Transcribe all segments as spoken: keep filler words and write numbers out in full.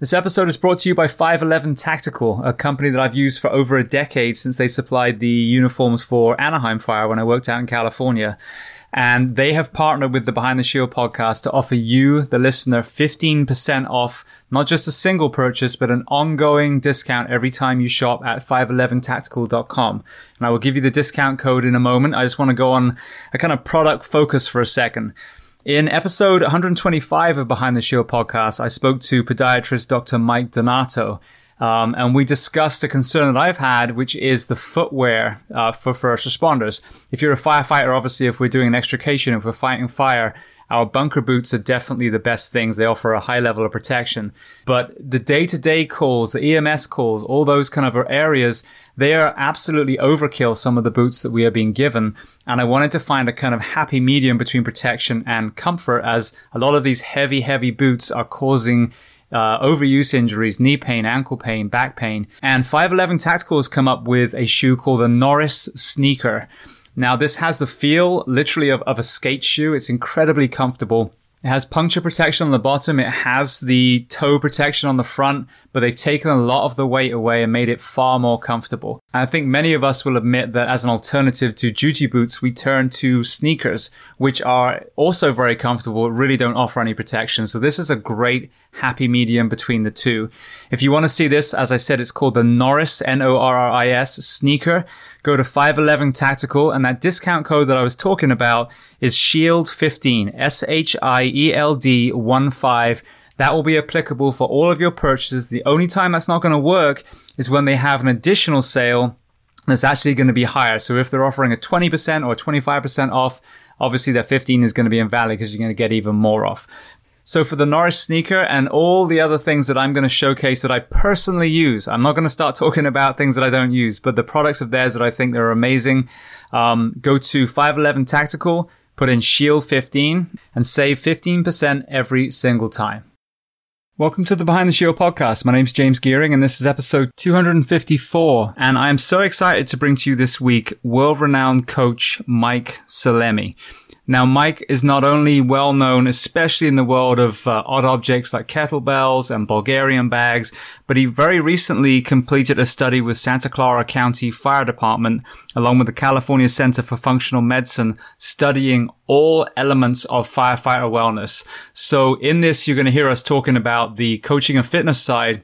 This episode is brought to you by five eleven Tactical, a company that I've used for over a decade since they supplied the uniforms for Anaheim Fire when I worked out in California. And they have partnered with the Behind the Shield podcast to offer you, the listener, fifteen percent off, not just a single purchase, but an ongoing discount every time you shop at five eleven tactical dot com. And I will give you the discount code in a moment. I just want to go on a kind of product focus for a second. In episode one twenty-five of Behind the Shield podcast, I spoke to podiatrist Doctor Mike Donato. Um, and we discussed a concern that I've had, which is the footwear uh, for first responders. If you're a firefighter, obviously, if we're doing an extrication, if we're fighting fire, our bunker boots are definitely the best things. They offer a high level of protection. But the day-to-day calls, the E M S calls, all those kind of areas, they are absolutely overkill, some of the boots that we are being given. And I wanted to find a kind of happy medium between protection and comfort, as a lot of these heavy, heavy boots are causing Uh, overuse injuries, knee pain, ankle pain, back pain. And five eleven Tactical has come up with a shoe called the Norris Sneaker. Now, this has the feel, literally, of, of a skate shoe. It's incredibly comfortable. It has puncture protection on the bottom. It has the toe protection on the front, but they've taken a lot of the weight away and made it far more comfortable. And I think many of us will admit that as an alternative to duty boots, we turn to sneakers, which are also very comfortable, really don't offer any protection. So this is a great happy medium between the two. If you want to see this, as I said, it's called the Norris, N O R R I S, Sneaker. Go to five eleven Tactical, and that discount code that I was talking about is shield fifteen, S H I E L D one five. That will be applicable for all of your purchases. The only time that's not going to work is when they have an additional sale that's actually going to be higher. So if they're offering a twenty percent or twenty-five percent off, obviously that fifteen is going to be invalid because you're going to get even more off. So for the Norris Sneaker and all the other things that I'm going to showcase that I personally use, I'm not going to start talking about things that I don't use, but the products of theirs that I think they're amazing, um, go to five eleven Tactical, put in shield fifteen, and save fifteen percent every single time. Welcome to the Behind the Shield podcast. My name's James Gearing, and this is episode two fifty-four. And I'm so excited to bring to you this week world-renowned coach Mike Salemi. Now, Mike is not only well-known, especially in the world of uh, odd objects like kettlebells and Bulgarian bags, but he very recently completed a study with Santa Clara County Fire Department, along with the California Center for Functional Medicine, studying all elements of firefighter wellness. So in this, you're going to hear us talking about the coaching and fitness side,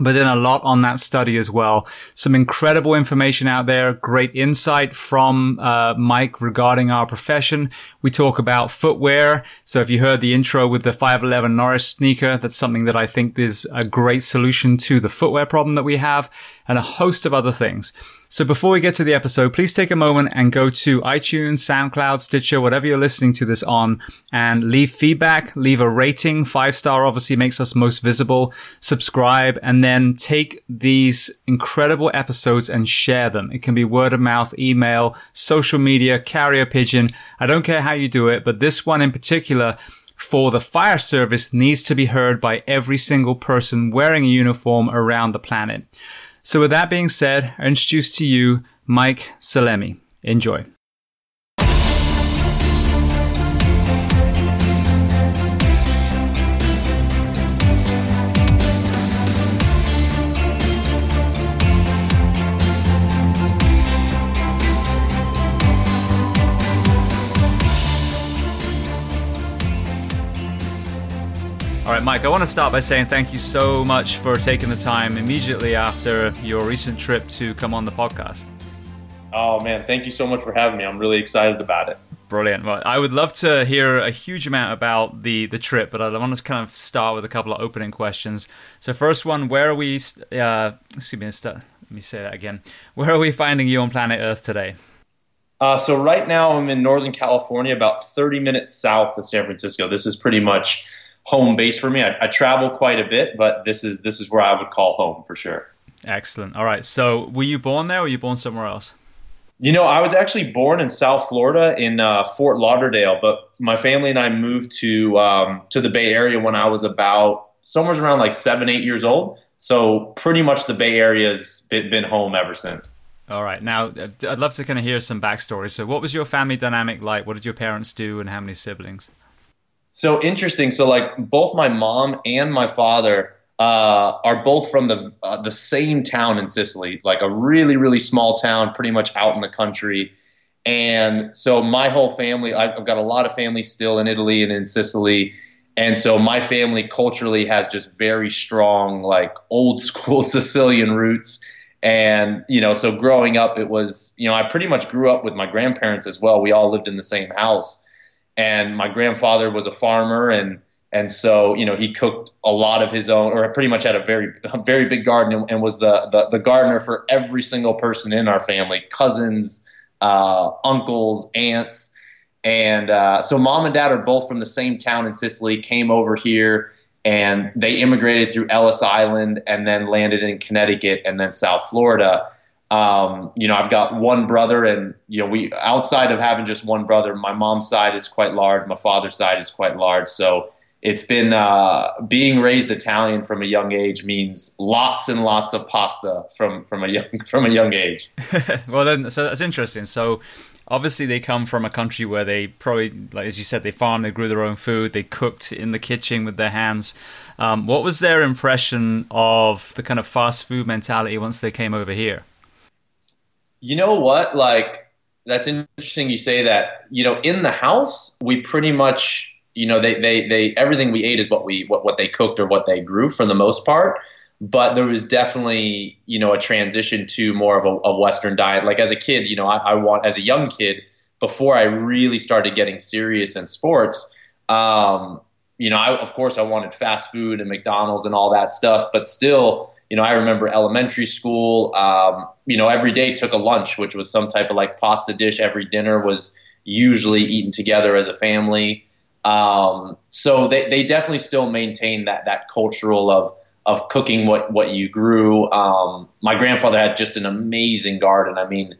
but then a lot on that study as well. Some incredible information out there, great insight from uh, Mike regarding our profession. We talk about footwear. So if you heard the intro with the five eleven Norris Sneaker, that's something that I think is a great solution to the footwear problem that we have, and a host of other things. So before we get to the episode, please take a moment and go to iTunes, SoundCloud, Stitcher, whatever you're listening to this on, and leave feedback, leave a rating. Five star obviously makes us most visible. Subscribe, and then take these incredible episodes and share them. It can be word of mouth, email, social media, carrier pigeon. I don't care how you do it, but this one in particular for the fire service needs to be heard by every single person wearing a uniform around the planet. So with that being said, I introduce to you Mike Salemi. Enjoy. All right, Mike, I want to start by saying thank you so much for taking the time immediately after your recent trip to come on the podcast. Oh, man, thank you so much for having me. I'm really excited about it. Brilliant. Well, I would love to hear a huge amount about the, the trip, but I want to kind of start with a couple of opening questions. So first one, where are we, uh, excuse me, let me say that again. Where are we finding you on planet Earth today? Uh, so right now I'm in Northern California, about thirty minutes south of San Francisco. This is pretty much home base for me. I, I travel quite a bit, but this is this is where I would call home for sure. Excellent. All right. So were you born there or were you born somewhere else? You know, I was actually born in South Florida in uh, Fort Lauderdale, but my family and I moved to um, to the Bay Area when I was about somewhere around like seven, eight years old. So pretty much the Bay Area's been, been home ever since. All right. Now, I'd love to kind of hear some backstory. So what was your family dynamic like? What did your parents do and how many siblings? So interesting. So like both my mom and my father uh, are both from the uh, the same town in Sicily, like a really, really small town, pretty much out in the country. And so my whole family, I've got a lot of family still in Italy and in Sicily. And so my family culturally has just very strong, like, old school Sicilian roots. And, you know, so growing up, it was, you know, I pretty much grew up with my grandparents as well. We all lived in the same house. And my grandfather was a farmer. And, and so, you know, he cooked a lot of his own, or pretty much had a very, a very big garden, and was the, the, the gardener for every single person in our family, cousins, uh, uncles, aunts. And uh, so mom and dad are both from the same town in Sicily, came over here. And they immigrated through Ellis Island and then landed in Connecticut and then South Florida. Um, you know, I've got one brother, and, you know, we, outside of having just one brother, my mom's side is quite large. My father's side is quite large. So it's been, uh, being raised Italian from a young age means lots and lots of pasta from, from a young, from a young age. Well, then, so that's interesting. So obviously they come from a country where they probably, like, as you said, they farmed, they grew their own food, they cooked in the kitchen with their hands. Um, what was their impression of the kind of fast food mentality once they came over here? You know what? Like, that's interesting you say that. You know, in the house, we pretty much, you know, they, they, they everything we ate is what we what, what they cooked or what they grew for the most part. But there was definitely, you know, a transition to more of a, a Western diet. Like, as a kid, you know, I, I want as a young kid, before I really started getting serious in sports, um, you know, I, of course I wanted fast food and McDonald's and all that stuff. But still, you know, I remember elementary school, um, you know, every day took a lunch, which was some type of like pasta dish. Every dinner was usually eaten together as a family. Um, so they, they definitely still maintain that, that cultural of, of cooking what, what you grew. Um, my grandfather had just an amazing garden. I mean,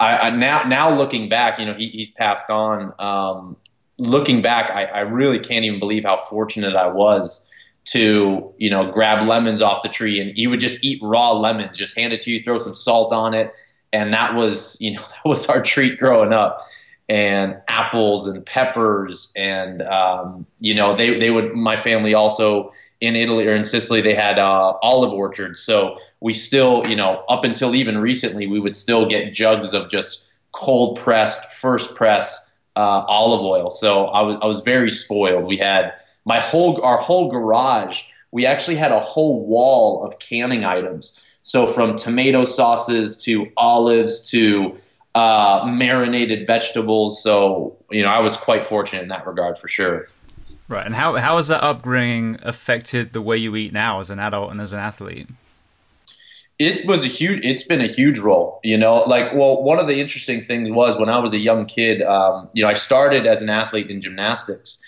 I, I now, now looking back, you know, he, he's passed on. Um, looking back, I, I really can't even believe how fortunate I was to, you know, grab lemons off the tree, and he would just eat raw lemons, just hand it to you, throw some salt on it. And that was, you know, that was our treat growing up. And apples and peppers, and um, you know, they they would. My family also in Italy or in Sicily, they had uh, olive orchards. So we still, you know, up until even recently, we would still get jugs of just cold pressed, first press uh, olive oil. So I was I was very spoiled. We had my whole our whole garage. We actually had a whole wall of canning items. So from tomato sauces to olives to uh marinated vegetables. So, you know, I was quite fortunate in that regard for sure. Right. And how how has that upbringing affected the way you eat now as an adult and as an athlete? It was a huge, it's been a huge role, you know, like, well, one of the interesting things was when I was a young kid, um, you know, I started as an athlete in gymnastics,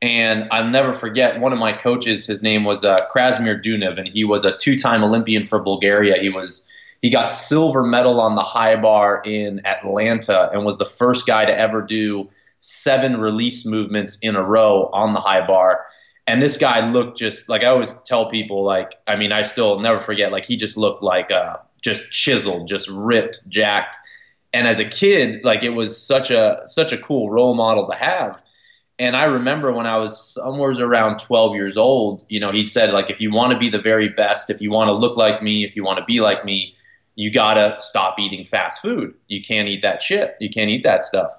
and I'll never forget one of my coaches, his name was uh, Krasimir Dunev, and he was a two-time Olympian for Bulgaria. He was He got silver medal on the high bar in Atlanta and was the first guy to ever do seven release movements in a row on the high bar. And this guy looked just like, I always tell people, like, I mean, I still never forget, like, he just looked like uh, just chiseled, just ripped, jacked. And as a kid, like, it was such a such a cool role model to have. And I remember when I was somewhere around twelve years old, you know, he said, like, if you want to be the very best, if you want to look like me, if you want to be like me, you gotta stop eating fast food. You can't eat that shit. You can't eat that stuff.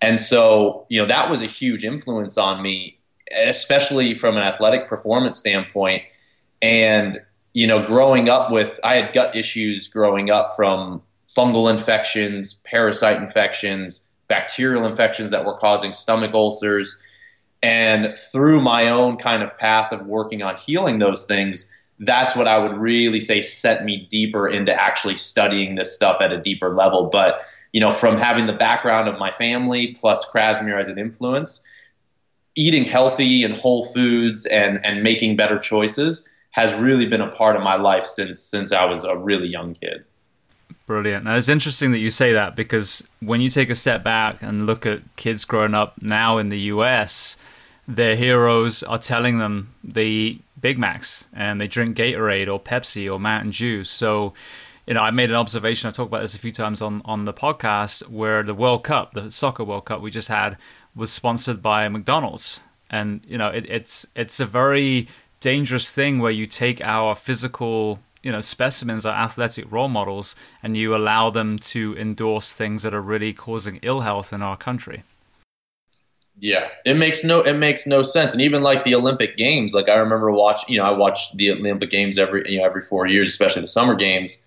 And so, you know, that was a huge influence on me, especially from an athletic performance standpoint. And, you know, growing up with, I had gut issues growing up from fungal infections, parasite infections, bacterial infections that were causing stomach ulcers. And through my own kind of path of working on healing those things, that's what I would really say sent me deeper into actually studying this stuff at a deeper level. But, you know, from having the background of my family plus Krasimir as an influence, eating healthy and whole foods and, and making better choices has really been a part of my life since since I was a really young kid. Brilliant. Now, it's interesting that you say that, because when you take a step back and look at kids growing up now in the U S, their heroes are telling them they eat Big Macs and they drink Gatorade or Pepsi or Mountain Dew. So, you know, I made an observation. I talked about this a few times on, on the podcast, where the World Cup, the soccer World Cup we just had, was sponsored by McDonald's. And, you know, it, it's it's a very dangerous thing where you take our physical, you know, specimens, our athletic role models, and you allow them to endorse things that are really causing ill health in our country. Yeah, it makes no it makes no sense. And even like the Olympic Games, like I remember watch, you know, I watch the Olympic Games every, you know, every four years, especially the Summer Games.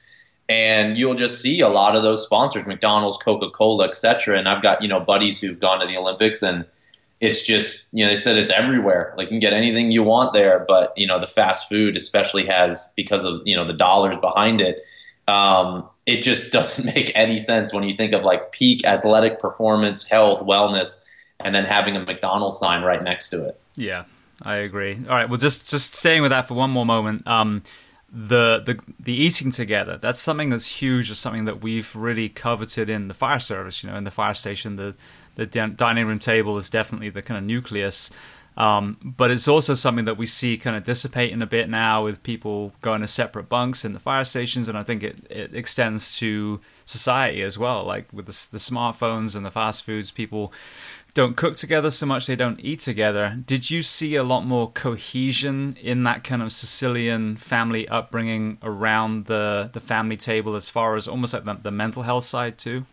And you'll just see a lot of those sponsors, McDonald's, Coca-Cola, et cetera. And I've got, you know, buddies who've gone to the Olympics, and it's just, you know, they said it's everywhere. Like you can get anything you want there. But, you know, the fast food especially has, because of, you know, the dollars behind it, um, it just doesn't make any sense when you think of like peak athletic performance, health, wellness, and then having a McDonald's sign right next to it. Yeah, I agree. All right. Well, just, just staying with that for one more moment. Um, The, the the eating together, that's something that's huge. It's something that we've really coveted in the fire service, you know, in the fire station. The, the dining room table is definitely the kind of nucleus. Um, but it's also something that we see kind of dissipating a bit now with people going to separate bunks in the fire stations. And I think it, it extends to society as well. Like with the, the smartphones and the fast foods, people don't cook together so much, they don't eat together. Did you see a lot more cohesion in that kind of Sicilian family upbringing around the, the family table as far as almost like the, the mental health side too?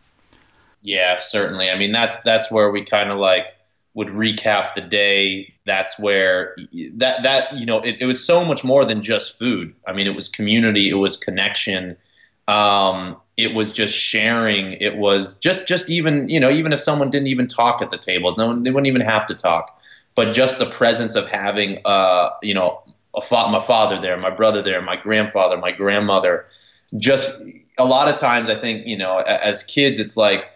Yeah, certainly. I mean, that's that's where we kind of like would recap the day. That's where that, that you know, it, it was so much more than just food. I mean, it was community, it was connection. Um, it was just sharing. It was just, just even, you know, even if someone didn't even talk at the table, no one, they wouldn't even have to talk, but just the presence of having, uh, you know, a fa- my father there, my brother there, my grandfather, my grandmother, just a lot of times I think, you know, as kids, it's like,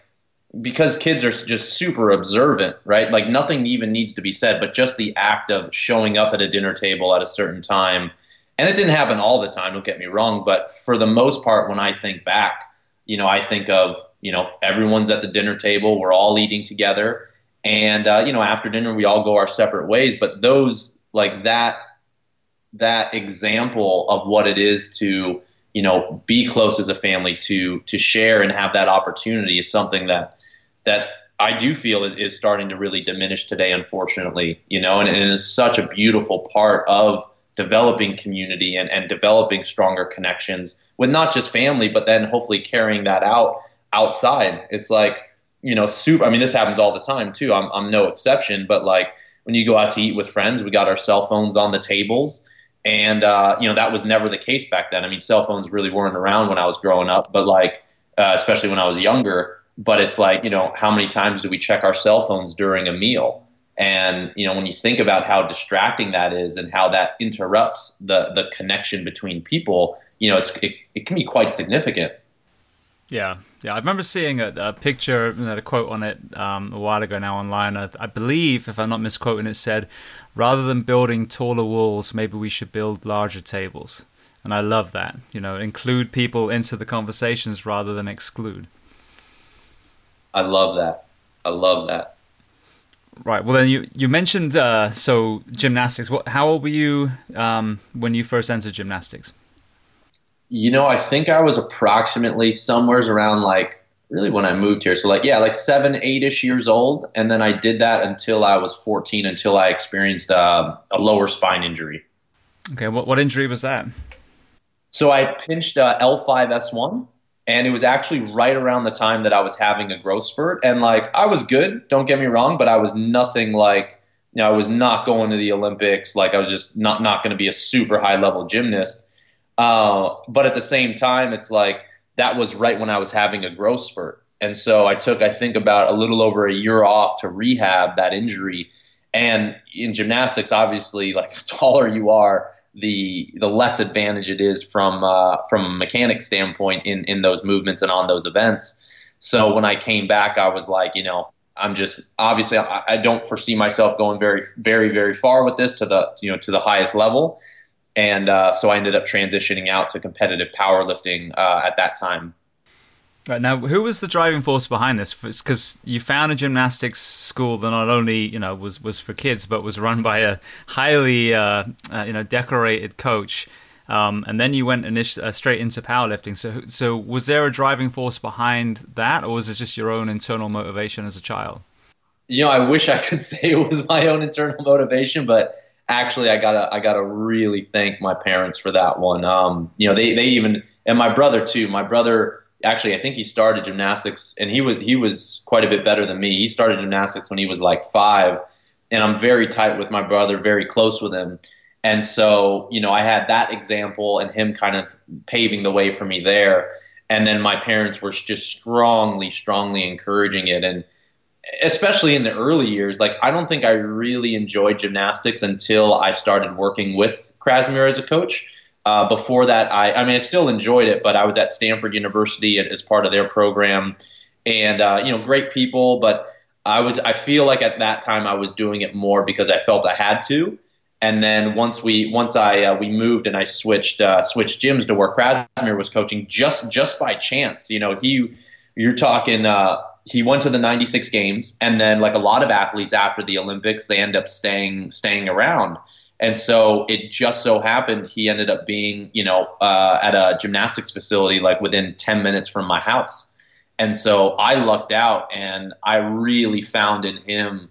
because kids are just super observant, right? Like nothing even needs to be said, but just the act of showing up at a dinner table at a certain time. And it didn't happen all the time, don't get me wrong, but for the most part, when I think back, you know, I think of, you know, everyone's at the dinner table, we're all eating together, and, uh, you know, after dinner, we all go our separate ways, but those, like that, that example of what it is to, you know, be close as a family, to, to share and have that opportunity is something that, that I do feel is, is starting to really diminish today, unfortunately, you know, and, and it is such a beautiful part of developing community and, and developing stronger connections with not just family, but then hopefully carrying that out outside. It's like, you know, super, I mean, this happens all the time too. I'm, I'm no exception, but like when you go out to eat with friends, we got our cell phones on the tables and, uh, you know, that was never the case back then. I mean, cell phones really weren't around when I was growing up, but like, uh, especially when I was younger, but it's like, you know, how many times do we check our cell phones during a meal? And, you know, when you think about how distracting that is and how that interrupts the, the connection between people, you know, it's it, it can be quite significant. Yeah. Yeah. I remember seeing a, a picture and a quote on it um, a while ago now online. I, I believe, if I'm not misquoting, it said, rather than building taller walls, maybe we should build larger tables. And I love that, you know, include people into the conversations rather than exclude. I love that. I love that. Right. Well, then you, you mentioned, uh, so gymnastics, what, how old were you, um, when you first entered gymnastics? You know, I think I was approximately somewhere around like really when I moved here. So like, yeah, like seven, eight ish years old. And then I did that until I was fourteen, until I experienced uh, a lower spine injury. Okay. What, what injury was that? So I pinched uh, L five S one. And it was actually right around the time that I was having a growth spurt. And like, I was good, don't get me wrong, but I was nothing like, you know, I was not going to the Olympics. Like I was just not, not going to be a super high level gymnast. Uh, but at the same time, it's like, that was right when I was having a growth spurt. And so I took, I think about a little over a year off to rehab that injury. And in gymnastics, obviously, like the taller you are, the the less advantage it is from uh, from a mechanic standpoint in, in those movements and on those events. So when I came back, I was like, you know, I'm just obviously I, I don't foresee myself going very, very, very far with this to the, you know, to the highest level. And uh, so I ended up transitioning out to competitive powerlifting uh, at that time. Right. Now, who was the driving force behind this? Because you found a gymnastics school that not only, you know, was, was for kids, but was run by a highly, uh, uh, you know, decorated coach. Um, and then you went init- uh, straight into powerlifting. So, so was there a driving force behind that, or was it just your own internal motivation as a child? You know, I wish I could say it was my own internal motivation, but actually, I gotta I gotta really thank my parents for that one. Um, you know, they they even, and my brother too. My brother actually, I think he started gymnastics, and he was he was quite a bit better than me. He started gymnastics when he was like five, and I'm very tight with my brother, very close with him. And so, you know, I had that example and him kind of paving the way for me there. And then my parents were just strongly, strongly encouraging it. And especially in the early years, like, I don't think I really enjoyed gymnastics until I started working with Krasimir as a coach. Uh, before that, I, I mean, I still enjoyed it, but I was at Stanford University as part of their program. And, uh, you know, great people. But I was, I feel like at that time I was doing it more because I felt I had to. And then once we once I uh, we moved and I switched uh, switched gyms to where Krasimir was coaching just just by chance. You know, he you're talking uh, he went to the ninety-six games, and then like a lot of athletes after the Olympics, they end up staying staying around. And so it just so happened he ended up being, you know, uh, at a gymnastics facility like within ten minutes from my house. And so I lucked out, and I really found in him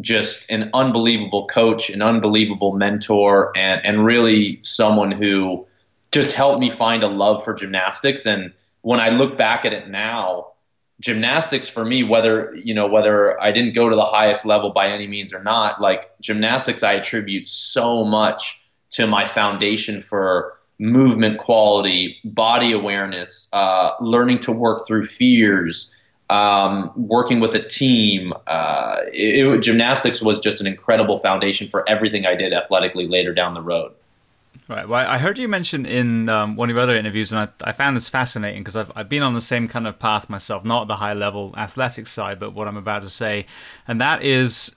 just an unbelievable coach, an unbelievable mentor, and, and really someone who just helped me find a love for gymnastics. And when I look back at it now, gymnastics for me, whether, you know, whether I didn't go to the highest level by any means or not, like, gymnastics, I attribute so much to my foundation for movement quality, body awareness, uh, learning to work through fears, Um, working with a team. Uh, it, it, gymnastics was just an incredible foundation for everything I did athletically later down the road. All right. Well, I heard you mention in um, one of your other interviews, and I, I found this fascinating because I've, I've been on the same kind of path myself, not the high level athletic side, but what I'm about to say, and that is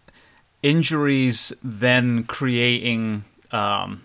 injuries then creating um,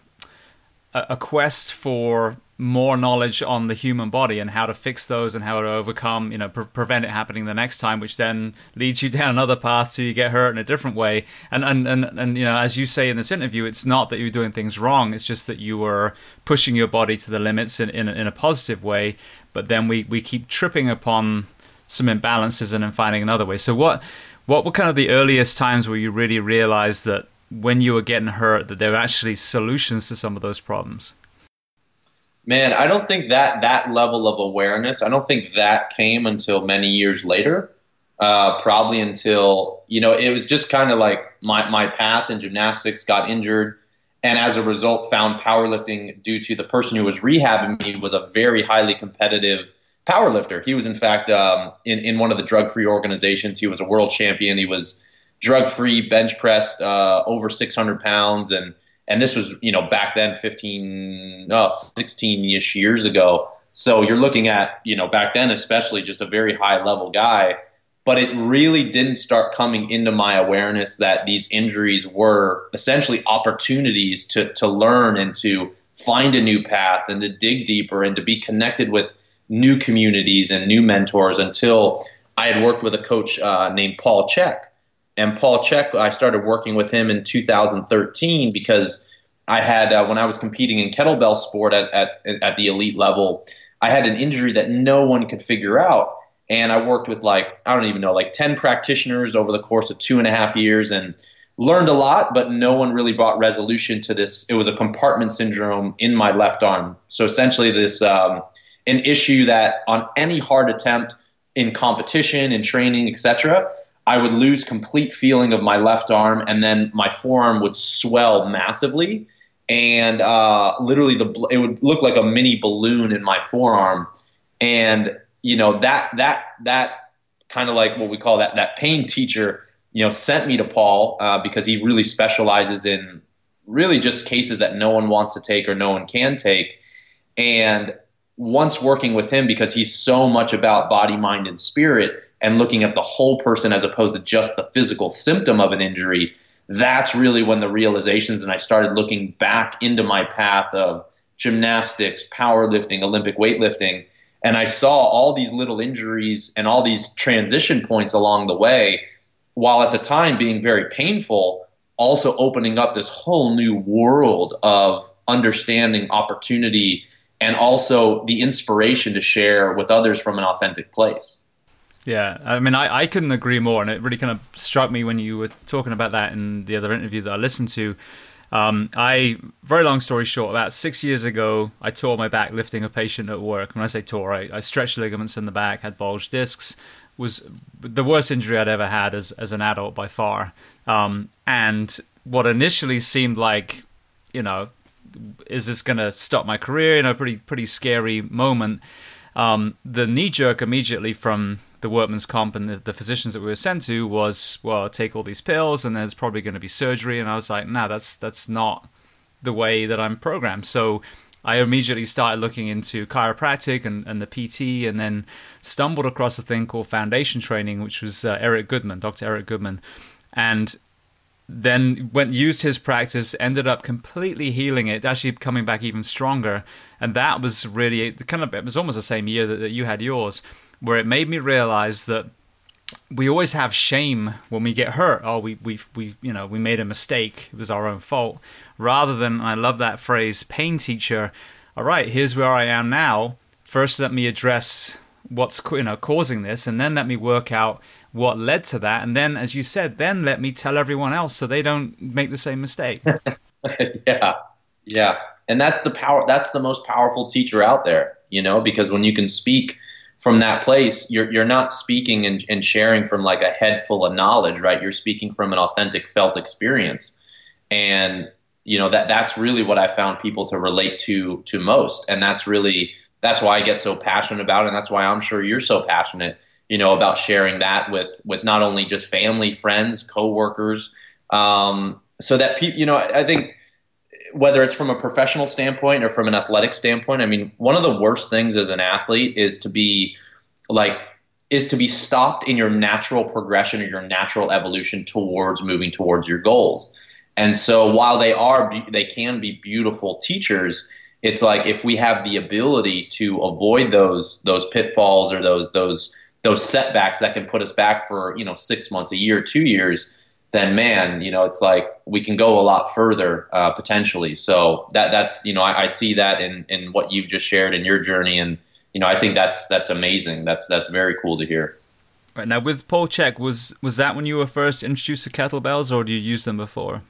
a, a quest for more knowledge on the human body and how to fix those and how to overcome, you know, pre- prevent it happening the next time, which then leads you down another path so you get hurt in a different way. And, and, and, and you know, as you say in this interview, it's not that you're doing things wrong. It's just that you were pushing your body to the limits in, in, in a positive way. But then we, we keep tripping upon some imbalances and then finding another way. So what, what were kind of the earliest times where you really realized that when you were getting hurt, that there were actually solutions to some of those problems? Man, I don't think that that level of awareness, I don't think that came until many years later, uh, probably until, you know, it was just kind of like my, my path in gymnastics, got injured, and as a result found powerlifting due to the person who was rehabbing me was a very highly competitive powerlifter. He was, in fact, um, in, in one of the drug-free organizations. He was a world champion. He was drug-free, bench pressed, uh, over six hundred pounds, and And this was, you know, back then, fifteen, sixteen-ish years ago. So you're looking at, you know, back then especially, just a very high-level guy. But it really didn't start coming into my awareness that these injuries were essentially opportunities to, to learn and to find a new path and to dig deeper and to be connected with new communities and new mentors until I had worked with a coach uh, named Paul Chek. And Paul Chek, I started working with him in two thousand thirteen because I had, uh, when I was competing in kettlebell sport at, at at the elite level, I had an injury that no one could figure out. And I worked with like, I don't even know, like ten practitioners over the course of two and a half years and learned a lot, but no one really brought resolution to this. It was a compartment syndrome in my left arm. So essentially this, um, an issue that on any hard attempt in competition, in training, et cetera, I would lose complete feeling of my left arm, and then my forearm would swell massively, and uh, literally the it would look like a mini balloon in my forearm. And you know that that that kind of like what we call that that pain teacher, you know, sent me to Paul uh, because he really specializes in really just cases that no one wants to take or no one can take. And once working with him, because he's so much about body, mind, and spirit, and looking at the whole person as opposed to just the physical symptom of an injury, that's really when the realizations, and I started looking back into my path of gymnastics, powerlifting, Olympic weightlifting, and I saw all these little injuries and all these transition points along the way, while at the time being very painful, also opening up this whole new world of understanding, opportunity, and also the inspiration to share with others from an authentic place. Yeah, I mean, I, I couldn't agree more. And it really kind of struck me when you were talking about that in the other interview that I listened to. Um, I, very long story short, about six years ago, I tore my back lifting a patient at work. When I say tore, I, I stretched ligaments in the back, had bulged discs, was the worst injury I'd ever had as, as an adult by far. Um, and what initially seemed like, you know, is this going to stop my career? You know, pretty, pretty scary moment. Um, the knee jerk immediately from the workman's comp and the, the physicians that we were sent to was, well, take all these pills and there's probably going to be surgery. And I was like, no, that's, that's not the way that I'm programmed. So I immediately started looking into chiropractic and, and the P T, and then stumbled across a thing called foundation training, which was uh, Eric Goodman, Doctor Eric Goodman. And then went, used his practice, ended up completely healing it, actually coming back even stronger. And that was really kind of, it was almost the same year that, that you had yours, where it made me realize that we always have shame when we get hurt. Oh, we, we, we, you know, we made a mistake. It was our own fault. Rather than, and I love that phrase, pain teacher. All right, here's where I am now. First, let me address what's, you know, causing this, and then let me work out what led to that. And then, as you said, then let me tell everyone else so they don't make the same mistake. yeah. Yeah. And that's the power. That's the most powerful teacher out there, you know, because when you can speak from that place, you're you're not speaking and, and sharing from like a head full of knowledge, right? You're speaking from an authentic felt experience. And, you know, that that's really what I found people to relate to, to most. And that's really, that's why I get so passionate about it. And that's why I'm sure you're so passionate, you know, about sharing that with, with not only just family, friends, coworkers, um, so that people, you know, I think whether it's from a professional standpoint or from an athletic standpoint, I mean, one of the worst things as an athlete is to be like, is to be stopped in your natural progression or your natural evolution towards moving towards your goals. And so while they are, they can be beautiful teachers, it's like, if we have the ability to avoid those, those pitfalls or those, those, those setbacks that can put us back for, you know, six months, a year, two years, then man, you know, it's like we can go a lot further uh, potentially. So that that's, you know, I, I see that in, in what you've just shared in your journey. And, you know, I think that's, that's amazing. That's, that's very cool to hear. Right. Now with Paul Chek, was, was that when you were first introduced to kettlebells, or do you use them before?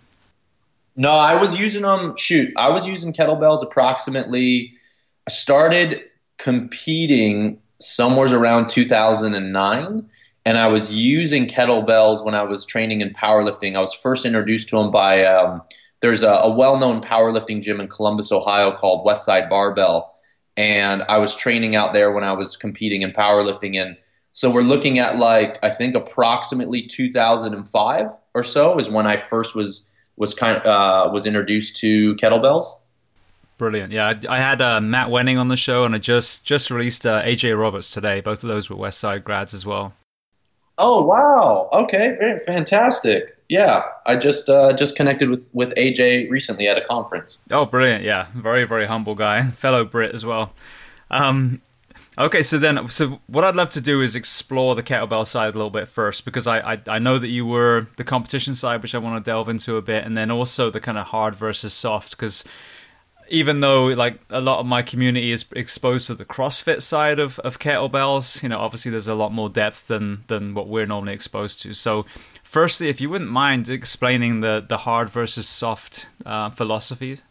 No, I was using them. Shoot. I was using kettlebells approximately, I started competing somewhere around two thousand nine, and I was using kettlebells when I was training in powerlifting. I was first introduced to them by um, there's a, a well-known powerlifting gym in Columbus, Ohio called Westside Barbell, and I was training out there when I was competing in powerlifting. And so we're looking at like I think approximately two thousand five or so is when I first was was kind of, uh, was introduced to kettlebells. Brilliant. Yeah, I, I had uh, Matt Wenning on the show, and I just just released uh, A J Roberts today. Both of those were Westside grads as well. Oh, wow. Okay, fantastic. Yeah, I just uh, just connected with, with A J recently at a conference. Oh, brilliant. Yeah, very, very humble guy. Fellow Brit as well. Um, okay, so then so what I'd love to do is explore the kettlebell side a little bit first, because I, I, I know that you were the competition side, which I want to delve into a bit, and then also the kind of hard versus soft, because even though like a lot of my community is exposed to the CrossFit side of, of kettlebells, you know, obviously there's a lot more depth than than what we're normally exposed to. So firstly, if you wouldn't mind explaining the, the hard versus soft uh, philosophies.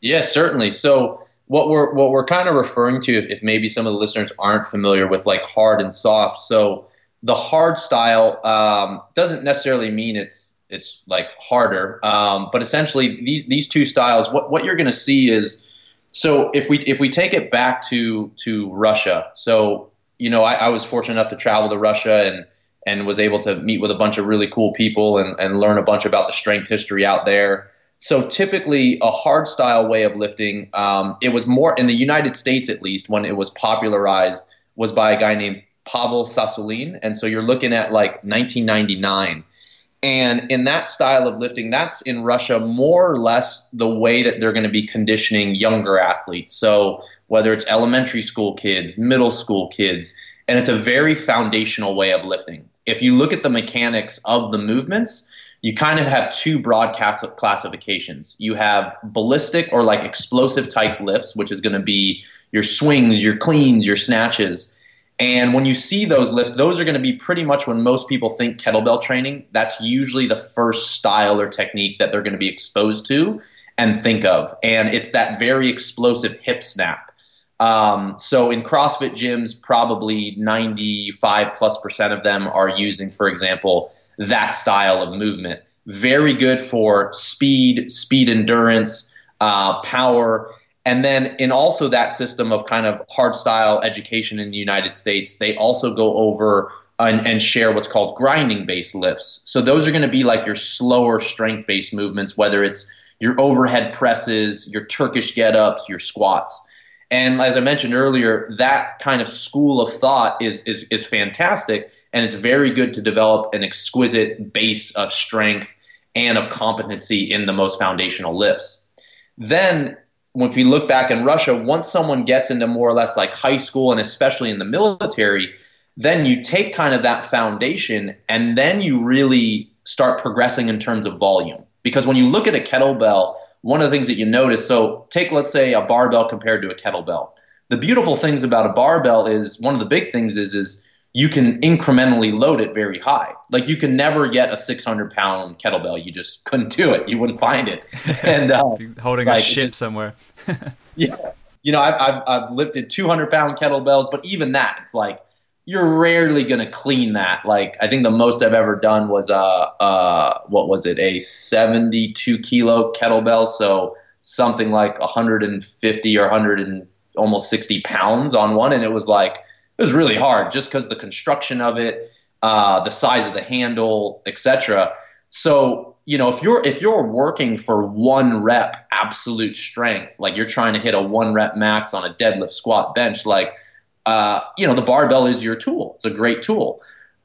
Yes, yeah, certainly. So what we're what we're kind of referring to, if, if maybe some of the listeners aren't familiar with like hard and soft. So the hard style um, doesn't necessarily mean it's, it's like harder. Um, but essentially these, these two styles, what, what you're going to see is, so if we, if we take it back to, to Russia, so, you know, I, I was fortunate enough to travel to Russia and, and was able to meet with a bunch of really cool people and, and learn a bunch about the strength history out there. So typically a hard style way of lifting, um, it was more in the United States, at least when it was popularized, was by a guy named Pavel Tsatsouline. And so you're looking at like nineteen ninety-nine. And in that style of lifting, that's in Russia more or less the way that they're going to be conditioning younger athletes. So whether it's elementary school kids, middle school kids, and it's a very foundational way of lifting. If you look at the mechanics of the movements, you kind of have two broad classifications. You have ballistic or like explosive type lifts, which is going to be your swings, your cleans, your snatches. And when you see those lifts, those are going to be pretty much when most people think kettlebell training. That's usually the first style or technique that they're going to be exposed to and think of. And it's that very explosive hip snap. Um, so in CrossFit gyms, probably ninety-five plus percent of them are using, for example, that style of movement. Very good for speed, speed endurance, uh, power. And then in also that system of kind of hard style education in the United States, they also go over and, and share what's called grinding-based lifts. So those are going to be like your slower strength-based movements, whether it's your overhead presses, your Turkish get-ups, your squats. And as I mentioned earlier, that kind of school of thought is is is fantastic, and it's very good to develop an exquisite base of strength and of competency in the most foundational lifts. Then if we look back in Russia, once someone gets into more or less like high school and especially in the military, then you take kind of that foundation and then you really start progressing in terms of volume. Because when you look at a kettlebell, one of the things that you notice, so take, let's say, a barbell compared to a kettlebell. The beautiful things about a barbell is one of the big things is, is you can incrementally load it very high. Like you can never get a six hundred pound kettlebell. You just couldn't do it. You wouldn't find it. And uh, holding like, a ship just, somewhere. Yeah. You know, I've, I've, I've lifted two hundred pound kettlebells, but even that, it's like you're rarely going to clean that. Like I think the most I've ever done was, uh, uh, what was it? A seventy-two kilo kettlebell. So something like one hundred fifty or one hundred and almost sixty pounds on one. And it was like, it was really hard just because the construction of it, uh, the size of the handle, et cetera. So, you know, if you're if you're working for one rep absolute strength, like you're trying to hit a one rep max on a deadlift, squat, bench, like, uh, you know, the barbell is your tool. It's a great tool.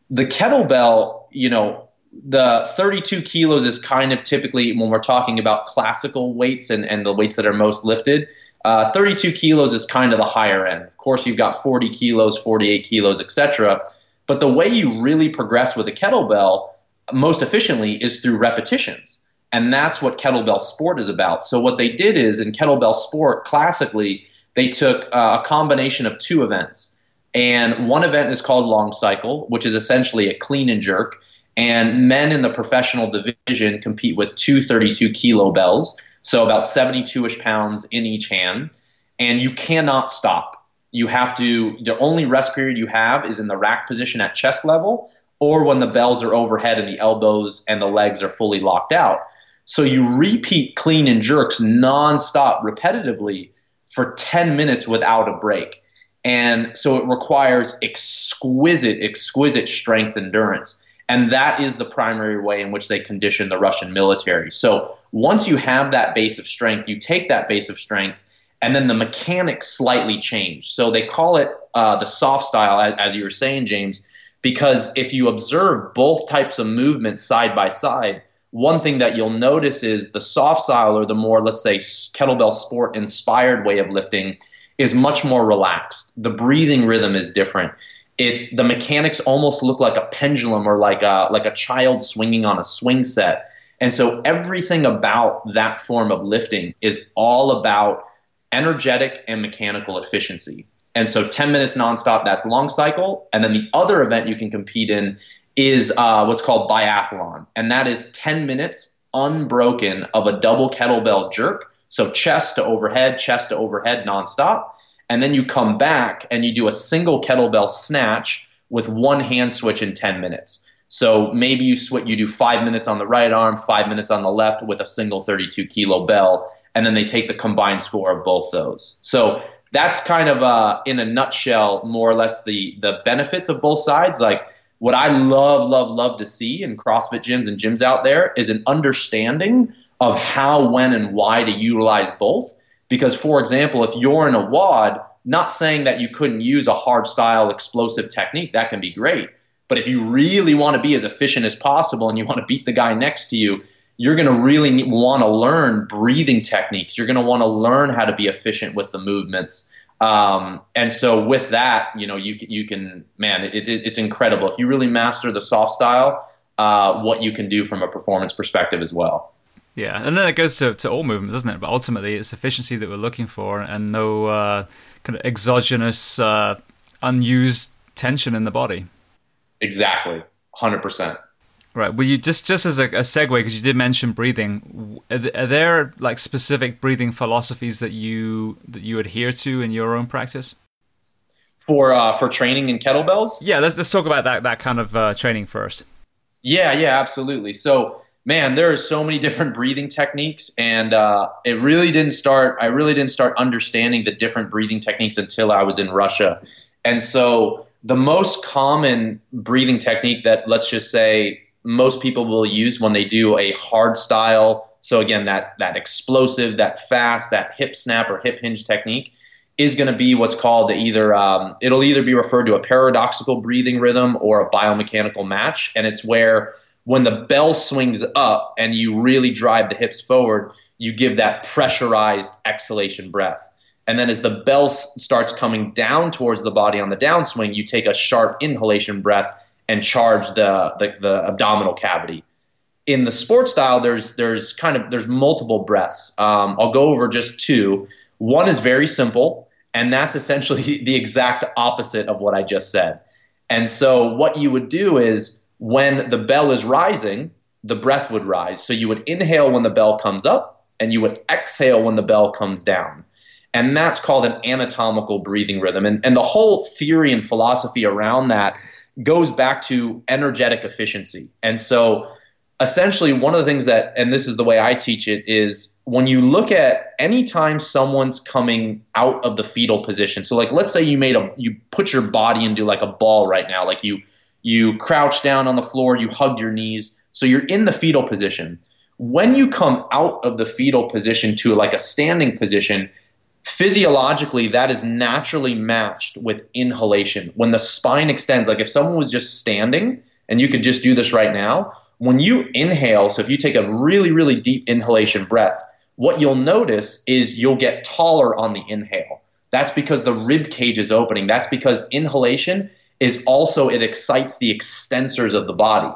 The kettlebell, you know, the thirty-two kilos is kind of typically when we're talking about classical weights and, and the weights that are most lifted. Uh, thirty-two kilos is kind of the higher end. Of course, you've got forty kilos, forty-eight kilos, et cetera. But the way you really progress with a kettlebell most efficiently is through repetitions. And that's what kettlebell sport is about. So what they did is in kettlebell sport, classically, they took uh, a combination of two events. And one event is called long cycle, which is essentially a clean and jerk. And men in the professional division compete with two thirty-two kilo bells. So about seventy-two-ish pounds in each hand, and you cannot stop. You have to, the only rest period you have is in the rack position at chest level or when the bells are overhead and the elbows and the legs are fully locked out. So you repeat clean and jerks nonstop repetitively for ten minutes without a break. And so it requires exquisite, exquisite strength endurance. And that is the primary way in which they condition the Russian military. So once you have that base of strength, you take that base of strength, and then the mechanics slightly change. So they call it uh, the soft style, as, as you were saying, James, because if you observe both types of movement side by side, one thing that you'll notice is the soft style or the more, let's say, kettlebell sport inspired way of lifting is much more relaxed. The breathing rhythm is different. It's the mechanics almost look like a pendulum or like a like a child swinging on a swing set. And so everything about that form of lifting is all about energetic and mechanical efficiency. And so ten minutes nonstop, that's long cycle. And then the other event you can compete in is uh, what's called biathlon. And that is ten minutes unbroken of a double kettlebell jerk. So chest to overhead, chest to overhead nonstop. And then you come back and you do a single kettlebell snatch with one hand switch in ten minutes. So maybe you switch, you do five minutes on the right arm, five minutes on the left with a single thirty-two kilo bell, and then they take the combined score of both those. So that's kind of, uh, in a nutshell, more or less the the benefits of both sides. Like what I love, love, love to see in CrossFit gyms and gyms out there is an understanding of how, when, and why to utilize both. Because, for example, if you're in a WOD, not saying that you couldn't use a hard style explosive technique, that can be great. But if you really want to be as efficient as possible and you want to beat the guy next to you, you're going to really want to learn breathing techniques. You're going to want to learn how to be efficient with the movements. Um, and so with that, you know, you, you can, man, it, it, it's incredible. If you really master the soft style, uh, what you can do from a performance perspective as well. Yeah, and then it goes to, to all movements, doesn't it? But ultimately, it's efficiency that we're looking for and no uh, kind of exogenous, uh, unused tension in the body. Exactly. one hundred percent. Right. Well, you just, just as a, a segue, because you did mention breathing, are, th- are there like specific breathing philosophies that you that you adhere to in your own practice? For uh, for training in kettlebells? Yeah, let's let's talk about that that kind of uh, training first. Yeah, yeah, absolutely. So, man, there are so many different breathing techniques, and uh, it really didn't start. I really didn't start understanding the different breathing techniques until I was in Russia, and so the most common breathing technique that, let's just say, most people will use when they do a hard style. So again, that that explosive, that fast, that hip snap or hip hinge technique is going to be what's called either, um, it'll either be referred to a paradoxical breathing rhythm or a biomechanical match. And it's where when the bell swings up and you really drive the hips forward, you give that pressurized exhalation breath. And then as the bell s- starts coming down towards the body on the downswing, you take a sharp inhalation breath and charge the, the the abdominal cavity. In the sports style, there's there's kind of there's multiple breaths. Um, I'll go over just two. One is very simple, and that's essentially the exact opposite of what I just said. And so what you would do is when the bell is rising, the breath would rise. So you would inhale when the bell comes up, and you would exhale when the bell comes down. And that's called an anatomical breathing rhythm. And, and the whole theory and philosophy around that goes back to energetic efficiency. And so essentially one of the things that, and this is the way I teach it, is when you look at any time someone's coming out of the fetal position. So like, let's say you made a, you put your body into like a ball right now, like you, you crouch down on the floor, you hug your knees. So you're in the fetal position. When you come out of the fetal position to like a standing position, physiologically, that is naturally matched with inhalation. When the spine extends, like if someone was just standing, and you could just do this right now, when you inhale, so if you take a really, really deep inhalation breath, what you'll notice is you'll get taller on the inhale. That's because the rib cage is opening. That's because inhalation is also, it excites the extensors of the body.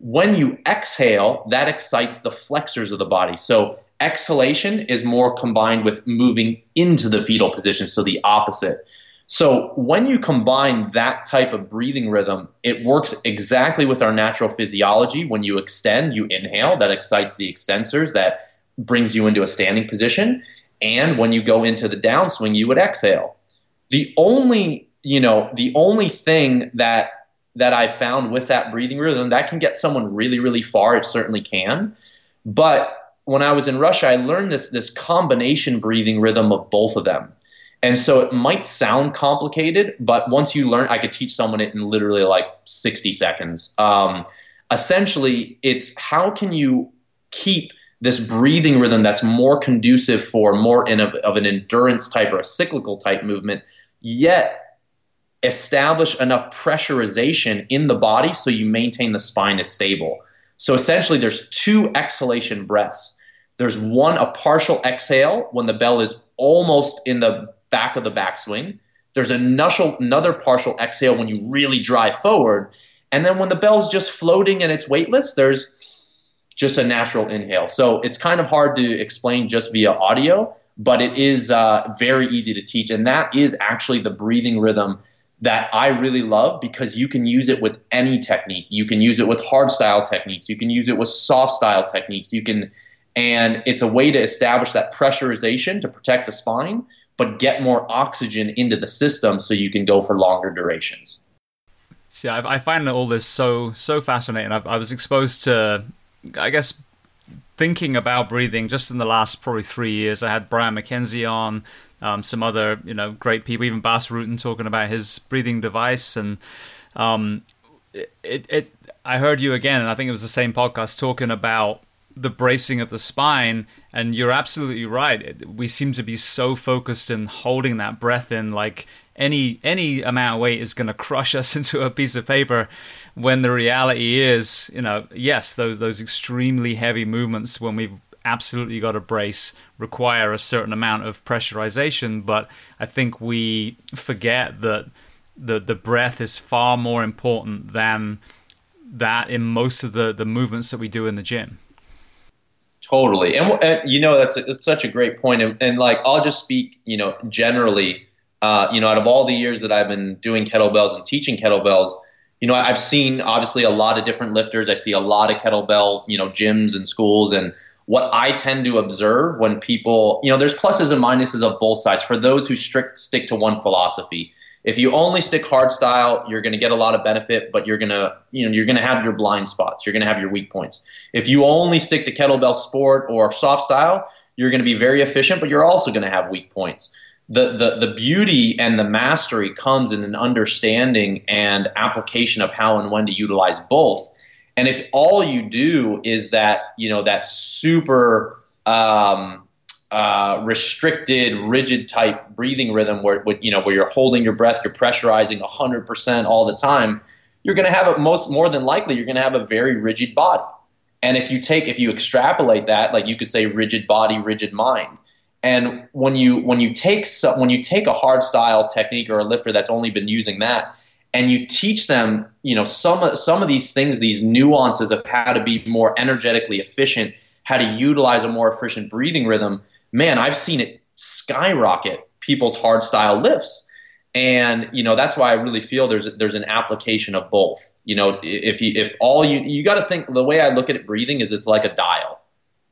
When you exhale, that excites the flexors of the body. So exhalation is more combined with moving into the fetal position, so the opposite. So when you combine that type of breathing rhythm, it works exactly with our natural physiology. When you extend, you inhale, that excites the extensors, that brings you into a standing position. And when you go into the downswing, you would exhale. The only, you know, the only thing that that I found with that breathing rhythm, that can get someone really, really far, it certainly can, but when I was in Russia, I learned this this combination breathing rhythm of both of them. And so it might sound complicated, but once you learn, I could teach someone it in literally like sixty seconds. Um, essentially, it's how can you keep this breathing rhythm that's more conducive for more in of, of an endurance type or a cyclical type movement, yet establish enough pressurization in the body so you maintain the spine is stable. So essentially, there's two exhalation breaths. There's one, a partial exhale when the bell is almost in the back of the backswing. There's another partial exhale when you really drive forward. And then when the bell's just floating and it's weightless, there's just a natural inhale. So it's kind of hard to explain just via audio, but it is uh, very easy to teach. And that is actually the breathing rhythm that I really love, because you can use it with any technique. You can use it with hard style techniques. You can use it with soft style techniques. You can, and it's a way to establish that pressurization to protect the spine, but get more oxygen into the system so you can go for longer durations. See, I, I find all this so, so fascinating. I've, I was exposed to, I guess, thinking about breathing just in the last probably three years. I had Brian McKenzie on, um, some other, you know, great people, even Bas Rutten talking about his breathing device. And um, it, it, it, I heard you again, and I think it was the same podcast, talking about the bracing of the spine. And you're absolutely right. We seem to be so focused in holding that breath in, like any any amount of weight is going to crush us into a piece of paper, when the reality is, you know, yes, those those extremely heavy movements when we've absolutely got a brace require a certain amount of pressurization. But I think we forget that the the breath is far more important than that in most of the, the movements that we do in the gym. Totally. And, and you know, that's, a, that's such a great point. And, and like, I'll just speak, you know, generally uh, you know, out of all the years that I've been doing kettlebells and teaching kettlebells, you know, I've seen obviously a lot of different lifters. I see a lot of kettlebell, you know, gyms and schools. And what I tend to observe when people, you know, there's pluses and minuses of both sides. For those who strict stick to one philosophy, if you only stick hard style, you're going to get a lot of benefit, but you're going to, you know, you're going to have your blind spots. You're going to have your weak points. If you only stick to kettlebell sport or soft style, you're going to be very efficient, but you're also going to have weak points. The, the the beauty and the mastery comes in an understanding and application of how and when to utilize both. And if all you do is that, you know, that super um, uh, restricted, rigid type breathing rhythm where, where, you know, where you're holding your breath, you're pressurizing one hundred percent all the time, you're going to have a most more than likely you're going to have a very rigid body. And if you take if you extrapolate that, like you could say rigid body, rigid mind. And when you when you take some, when you take a hard style technique or a lifter that's only been using that, and you teach them, you know, some of, some of these things, these nuances of how to be more energetically efficient, how to utilize a more efficient breathing rhythm, man, I've seen it skyrocket people's hard style lifts. And you know, that's why I really feel there's there's an application of both. You know, if you if all you you got to think, the way I look at it, breathing is it's like a dial.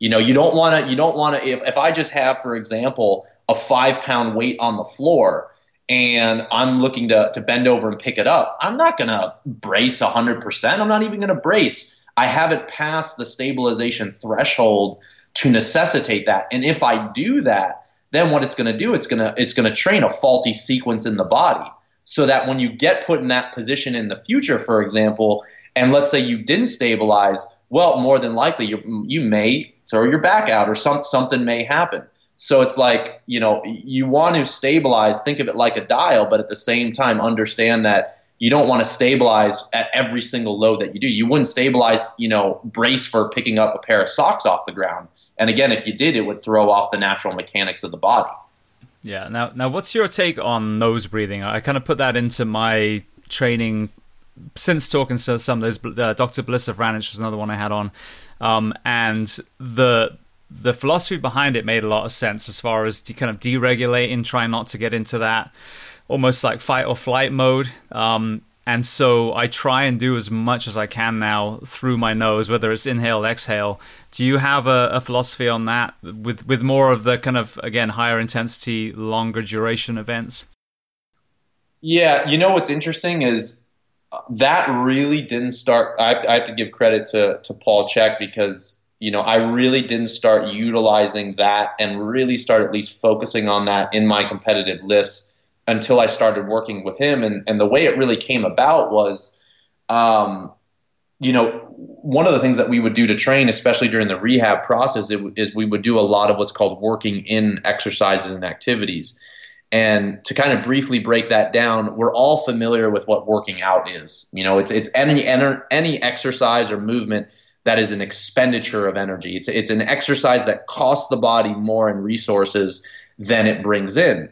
You know, you don't want to, you don't want to, if, if I just have, for example, a five pound weight on the floor and I'm looking to, to bend over and pick it up, I'm not going to brace a hundred percent. I'm not even going to brace. I haven't passed the stabilization threshold to necessitate that. And if I do that, then what it's going to do, it's going to, it's going to train a faulty sequence in the body so that when you get put in that position in the future, for example, and let's say you didn't stabilize, well, more than likely you, you may throw your back out or some, something may happen. So it's like, you know, you want to stabilize, think of it like a dial, but at the same time understand that you don't want to stabilize at every single load that you do. You wouldn't stabilize, you know, brace for picking up a pair of socks off the ground. And again, if you did, it would throw off the natural mechanics of the body. Yeah. Now, now what's your take on nose breathing? I kind of put that into my training since talking to some of those, uh, Doctor Bliss of Ranich was another one I had on. Um, and the the philosophy behind it made a lot of sense as far as kind of deregulating, trying not to get into that almost like fight or flight mode. Um, and so I try and do as much as I can now through my nose, whether it's inhale, exhale. Do you have a, a philosophy on that with, with more of the kind of, again, higher intensity, longer duration events? Yeah, you know what's interesting is, that really didn't start. I have to, I have to give credit to to Paul Chek because, you know, I really didn't start utilizing that and really start at least focusing on that in my competitive lifts until I started working with him. And, and the way it really came about was, um, you know, one of the things that we would do to train, especially during the rehab process, it, is we would do a lot of what's called working in exercises and activities. And to kind of briefly break that down, we're all familiar with what working out is. You know, it's it's any any exercise or movement that is an expenditure of energy. It's it's an exercise that costs the body more in resources than it brings in.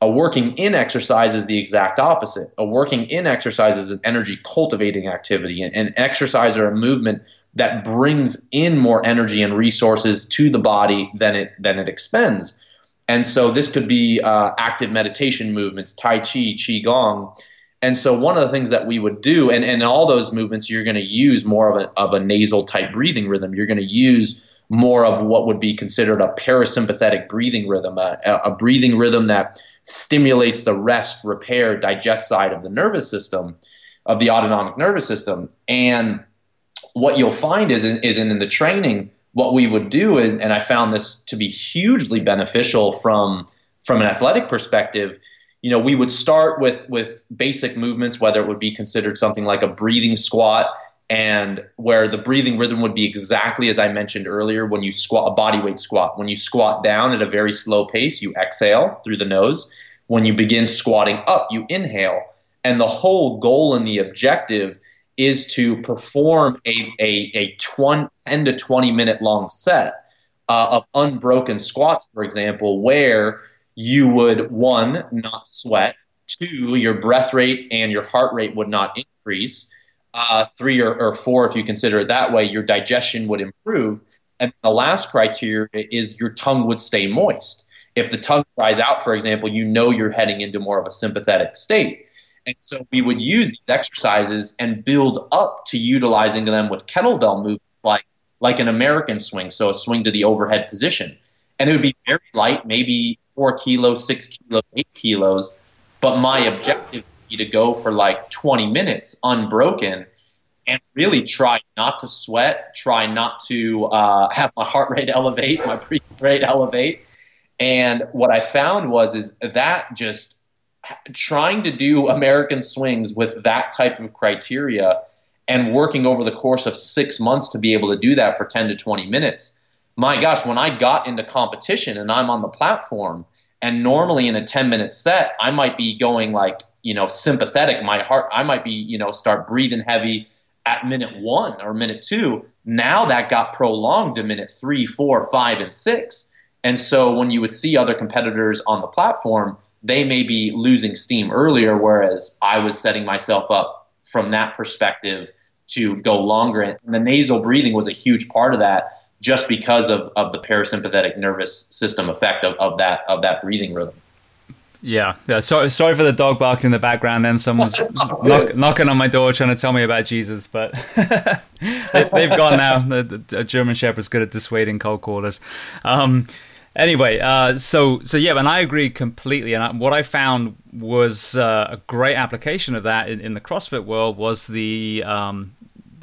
A working in exercise is the exact opposite. A working in exercise is an energy cultivating activity, an exercise or a movement that brings in more energy and resources to the body than it than it expends. And so this could be uh, active meditation movements, Tai Chi, Qigong. And so one of the things that we would do, and in all those movements, you're going to use more of a, of a nasal type breathing rhythm. You're going to use more of what would be considered a parasympathetic breathing rhythm, a, a breathing rhythm that stimulates the rest, repair, digest side of the nervous system, of the autonomic nervous system. And what you'll find is in, is in, in the training, what we would do, and, and I found this to be hugely beneficial from from an athletic perspective, you know, we would start with with basic movements, whether it would be considered something like a breathing squat, and where the breathing rhythm would be exactly as I mentioned earlier, when you squat, a bodyweight squat. When you squat down at a very slow pace, you exhale through the nose. When you begin squatting up, you inhale. And the whole goal and the objective is to perform a a, a twenty, ten to twenty minute long set uh, of unbroken squats, for example, where you would, one, not sweat, two, your breath rate and your heart rate would not increase, uh, three or, or four, if you consider it that way, your digestion would improve, and the last criteria is your tongue would stay moist. If the tongue dries out, for example, you know you're heading into more of a sympathetic state. And so we would use these exercises and build up to utilizing them with kettlebell movements like, like an American swing, so a swing to the overhead position. And it would be very light, maybe four kilos, six kilos, eight kilos. But my objective would be to go for like twenty minutes unbroken and really try not to sweat, try not to uh, have my heart rate elevate, my breathing rate elevate. And what I found was is that just trying to do American swings with that type of criteria and working over the course of six months to be able to do that for ten to twenty minutes, my gosh, when I got into competition and I'm on the platform and normally in a ten minute set, I might be going like, you know, sympathetic, my heart, I might be, you know, start breathing heavy at minute one or minute two. Now that got prolonged to minute three, four, five, and six. And so when you would see other competitors on the platform, they may be losing steam earlier, whereas I was setting myself up from that perspective to go longer. And the nasal breathing was a huge part of that just because of, of the parasympathetic nervous system effect of, of that of that breathing rhythm. Yeah. yeah. Sorry, sorry for the dog barking in the background. Then someone's knock, knocking on my door trying to tell me about Jesus, but they, they've gone now. The, the, a German Shepherd's good at dissuading cold quarters. Um, Anyway, uh, so so yeah, and I agree completely. And I, what I found was uh, a great application of that in, in the CrossFit world was the um,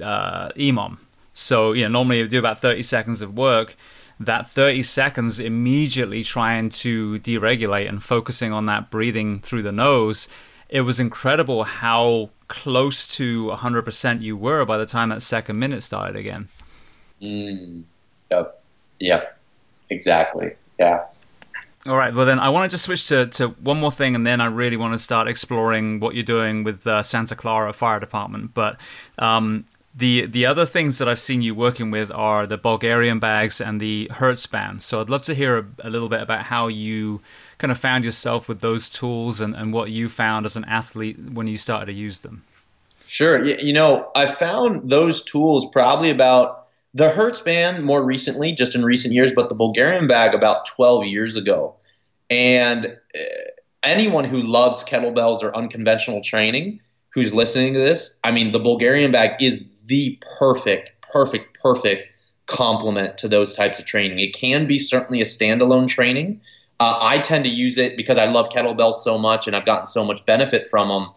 uh, E M O M. So you know, normally you do about thirty seconds of work. That thirty seconds immediately trying to deregulate and focusing on that breathing through the nose. It was incredible how close to one hundred percent you were by the time that second minute started again. Mm. Yep. Yep. Exactly. Yeah. All right. Well, then I want to just switch to, to one more thing, and then I really want to start exploring what you're doing with uh, Santa Clara Fire Department. But um, the the other things that I've seen you working with are the Bulgarian bags and the Hertz bands. So I'd love to hear a, a little bit about how you kind of found yourself with those tools and, and what you found as an athlete when you started to use them. Sure. You know, I found those tools probably about the Hertz band more recently, just in recent years, but the Bulgarian bag about twelve years ago. And anyone who loves kettlebells or unconventional training who's listening to this, I mean, the Bulgarian bag is the perfect, perfect, perfect complement to those types of training. It can be certainly a standalone training. Uh, I tend to use it because I love kettlebells so much and I've gotten so much benefit from them.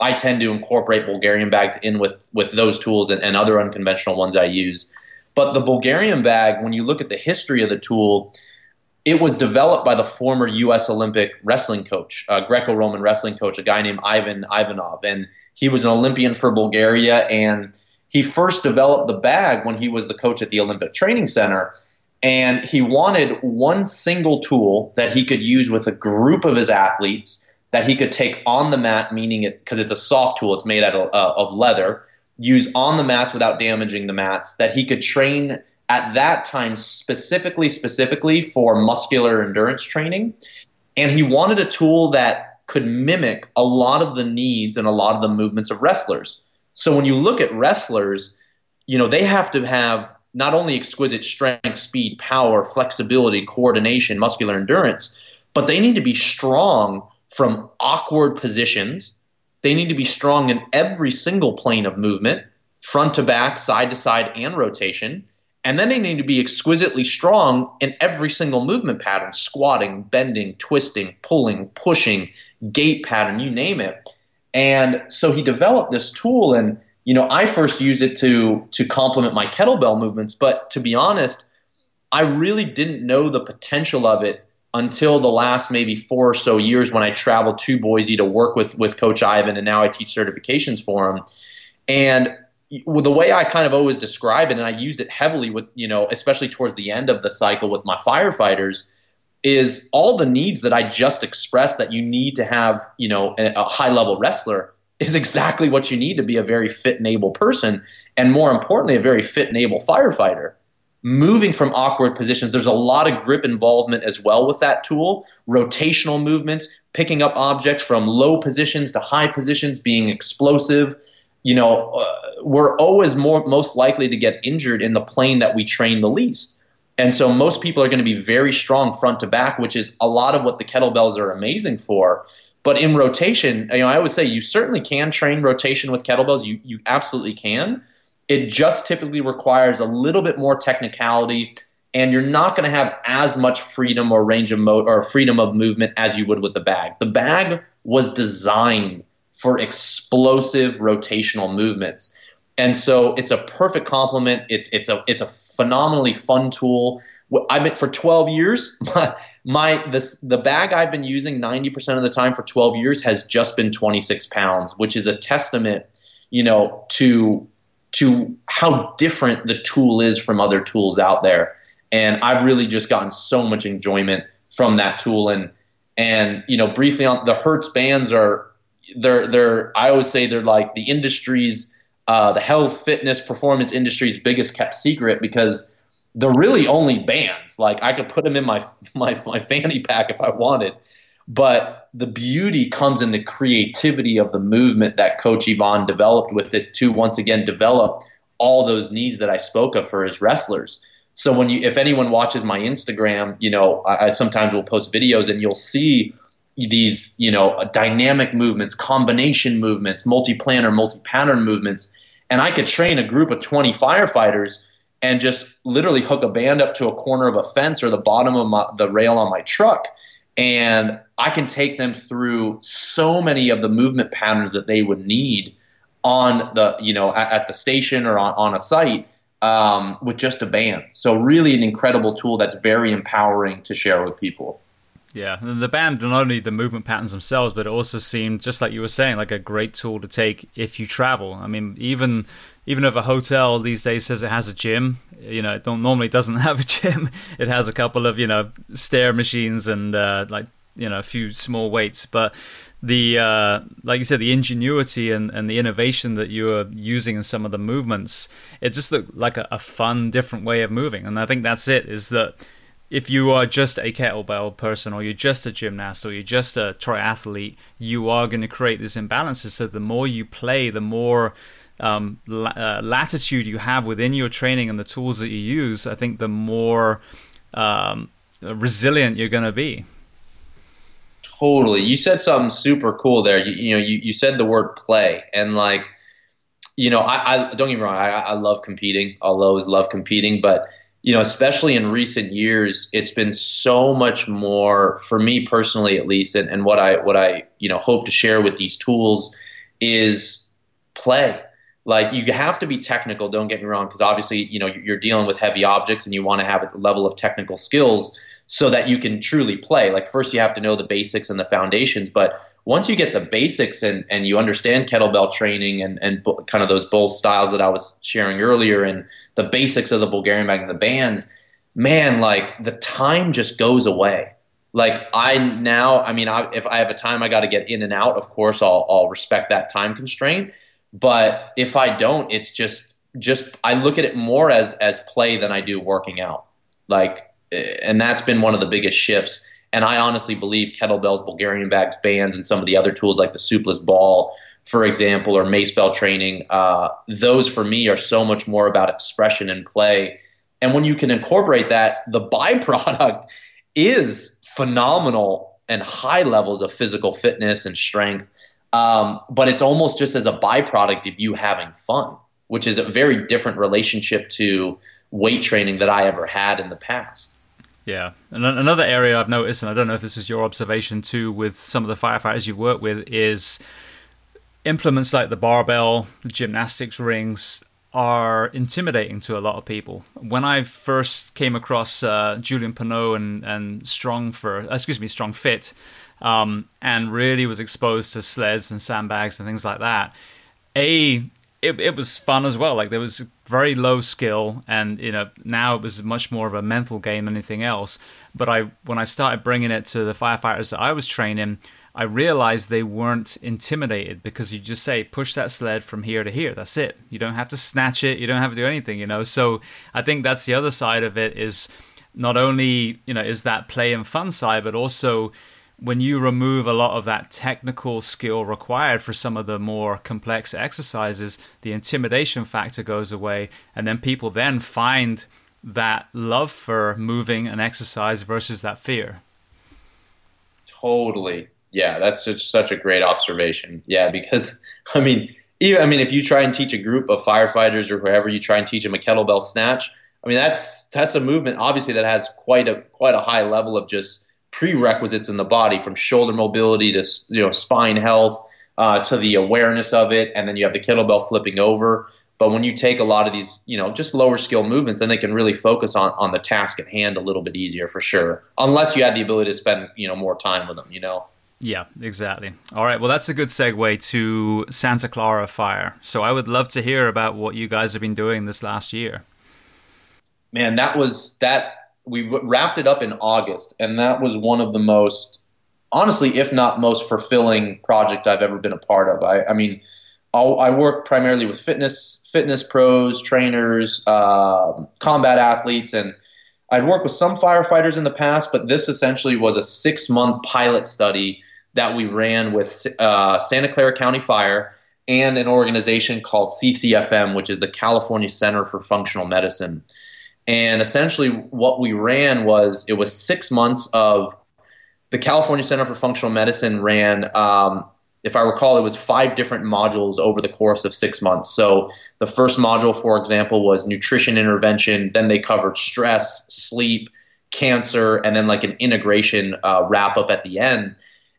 I tend to incorporate Bulgarian bags in with, with those tools and, and other unconventional ones I use. But the Bulgarian bag, when you look at the history of the tool, it was developed by the former U S Olympic wrestling coach, uh, Greco-Roman wrestling coach, a guy named Ivan Ivanov. And he was an Olympian for Bulgaria. And he first developed the bag when he was the coach at the Olympic Training Center. And he wanted one single tool that he could use with a group of his athletes that he could take on the mat, meaning it because it's a soft tool, it's made out of, uh, of leather, use on the mats without damaging the mats, that he could train at that time specifically, specifically for muscular endurance training. And he wanted a tool that could mimic a lot of the needs and a lot of the movements of wrestlers. So when you look at wrestlers, you know, they have to have not only exquisite strength, speed, power, flexibility, coordination, muscular endurance, but they need to be strong from awkward positions. They need to be strong in every single plane of movement, front to back, side to side, and rotation. And then they need to be exquisitely strong in every single movement pattern, squatting, bending, twisting, pulling, pushing, gait pattern, you name it. And so he developed this tool, and you know, I first used it to, to complement my kettlebell movements, but to be honest, I really didn't know the potential of it until the last maybe four or so years when I traveled to Boise to work with, with Coach Ivan, and now I teach certifications for him. And the way I kind of always describe it, and I used it heavily with, you know, especially towards the end of the cycle with my firefighters, is all the needs that I just expressed that you need to have, you know, a, a high-level wrestler is exactly what you need to be a very fit and able person, and more importantly, a very fit and able firefighter. Moving from awkward positions, there's a lot of grip involvement as well with that tool, rotational movements, picking up objects from low positions to high positions, being explosive. You know, uh, we're always more most likely to get injured in the plane that we train the least. And so most people are going to be very strong front to back, which is a lot of what the kettlebells are amazing for. But in rotation, you know, I would say you certainly can train rotation with kettlebells. You you absolutely can. It just typically requires a little bit more technicality, and you're not going to have as much freedom or range of mo- or freedom of movement as you would with the bag. The bag was designed for explosive rotational movements. And so it's a perfect complement. It's it's a it's a phenomenally fun tool. I've been for twelve years. My, my this the bag I've been using ninety percent of the time for twelve years has just been twenty-six pounds, which is a testament, you know, to to how different the tool is from other tools out there. And I've really just gotten so much enjoyment from that tool. And and you know, briefly on the Hertz bands are they're they're I always say they're like the industry's Uh, the health, fitness, performance industry's biggest kept secret, because they're really only bands. Like I could put them in my, my my fanny pack if I wanted, but the beauty comes in the creativity of the movement that Coach Ivan developed with it to once again develop all those needs that I spoke of for his wrestlers. So when you, if anyone watches my Instagram, you know I, I sometimes will post videos and you'll see these, you know, dynamic movements, combination movements, multi-planar, multi-pattern movements. And I could train a group of twenty firefighters and just literally hook a band up to a corner of a fence or the bottom of my, the rail on my truck. And I can take them through so many of the movement patterns that they would need on the, you know, at, at the station or on, on a site um, with just a band. So really an incredible tool that's very empowering to share with people. Yeah, and the band, not only the movement patterns themselves, but it also seemed, just like you were saying, like a great tool to take if you travel. I mean, even even if a hotel these days says it has a gym, you know, it don't, normally doesn't have a gym. It has a couple of, you know, stair machines and uh, like, you know, a few small weights. But the uh, like you said, the ingenuity and, and the innovation that you are using in some of the movements, it just looked like a, a fun, different way of moving. And I think that's it, is that if you are just a kettlebell person, or you're just a gymnast, or you're just a triathlete, you are going to create these imbalances. So the more you play, the more um, la- uh, latitude you have within your training and the tools that you use, I think the more um, resilient you're going to be. Totally. You said something super cool there. You, you know, you, you said the word play, and like, you know, I, I don't get me wrong. I, I love competing. I'll always love competing, but you know, especially in recent years, it's been so much more, for me personally at least, and, and what I what I you know hope to share with these tools is play. Like, you have to be technical, don't get me wrong, because obviously, you know, you're dealing with heavy objects and you want to have a level of technical skills so that you can truly play. Like, first you have to know the basics and the foundations, but once you get the basics and, and you understand kettlebell training and, and kind of those both styles that I was sharing earlier and the basics of the Bulgarian bag and the bands, man, like the time just goes away. Like I now, I mean, I, if I have a time I got to get in and out, of course, I'll, I'll respect that time constraint. But if I don't, it's just just I look at it more as as play than I do working out. Like, and that's been one of the biggest shifts. And I honestly believe kettlebells, Bulgarian bags, bands, and some of the other tools like the soupless ball, for example, or mace bell training, uh, those for me are so much more about expression and play. And when you can incorporate that, the byproduct is phenomenal and high levels of physical fitness and strength. Um, but it's almost just as a byproduct of you having fun, which is a very different relationship to weight training that I ever had in the past. Yeah. And another area I've noticed, and I don't know if this is your observation too, with some of the firefighters you work with, is implements like the barbell, the gymnastics rings are intimidating to a lot of people. When I first came across uh, Julian Pinot and, and Strong for, excuse me, Strong Fit, Um, and really was exposed to sleds and sandbags and things like that. A, it, it was fun as well. Like, there was very low skill, and you know, now it was much more of a mental game than anything else. But I, when I started bringing it to the firefighters that I was training, I realized they weren't intimidated, because you just say, push that sled from here to here. That's it. You don't have to snatch it. You don't have to do anything. You know. So I think that's the other side of it, is not only, you know, is that play and fun side, but also, when you remove a lot of that technical skill required for some of the more complex exercises, the intimidation factor goes away, and then people then find that love for moving and exercise versus that fear. Totally. Yeah, that's just such a great observation. Yeah, because, I mean, even, I mean, if you try and teach a group of firefighters or whoever, you try and teach them a kettlebell snatch, I mean, that's that's a movement, obviously, that has quite a quite a high level of just prerequisites in the body, from shoulder mobility to, you know, spine health, uh, to the awareness of it, and then you have the kettlebell flipping over. But when you take a lot of these, you know, just lower skill movements, then they can really focus on, on the task at hand a little bit easier, for sure. Unless you had the ability to spend, you know, more time with them, you know. Yeah, exactly. All right. Well, that's a good segue to Santa Clara Fire. So I would love to hear about what you guys have been doing this last year. Man, that was that we wrapped it up in August, and that was one of the most, honestly, if not most fulfilling project I've ever been a part of. I, I mean, I'll, I work primarily with fitness, fitness pros, trainers, uh, combat athletes, and I'd worked with some firefighters in the past, but this essentially was a six-month pilot study that we ran with uh, Santa Clara County Fire and an organization called C C F M, which is the California Center for Functional Medicine. And essentially what we ran was, it was six months of the California Center for Functional Medicine ran, um, if I recall, it was five different modules over the course of six months. So the first module, for example, was nutrition intervention. Then they covered stress, sleep, cancer, and then like an integration uh, wrap up at the end.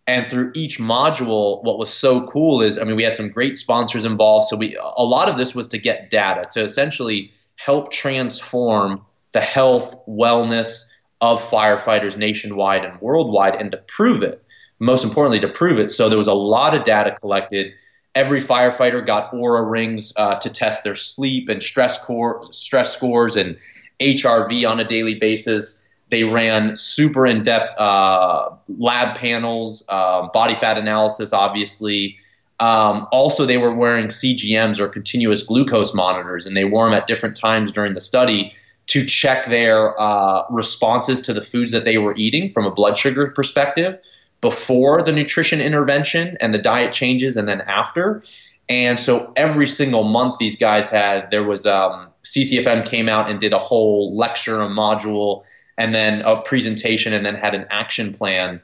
And through each module, what was so cool is, I mean, we had some great sponsors involved. So we a lot of this was to get data, to essentially help transform the health, wellness of firefighters nationwide and worldwide, and to prove it, most importantly, to prove it. So there was a lot of data collected. Every firefighter got Oura rings uh, to test their sleep and stress, core, stress scores and H R V on a daily basis. They ran super in-depth uh, lab panels, uh, body fat analysis, obviously. Um, also, they were wearing C G Ms, or continuous glucose monitors, and they wore them at different times during the study to check their uh, responses to the foods that they were eating from a blood sugar perspective before the nutrition intervention and the diet changes, and then after. And so every single month these guys had, there was um, C C F M came out and did a whole lecture, a module, and then a presentation, and then had an action plan.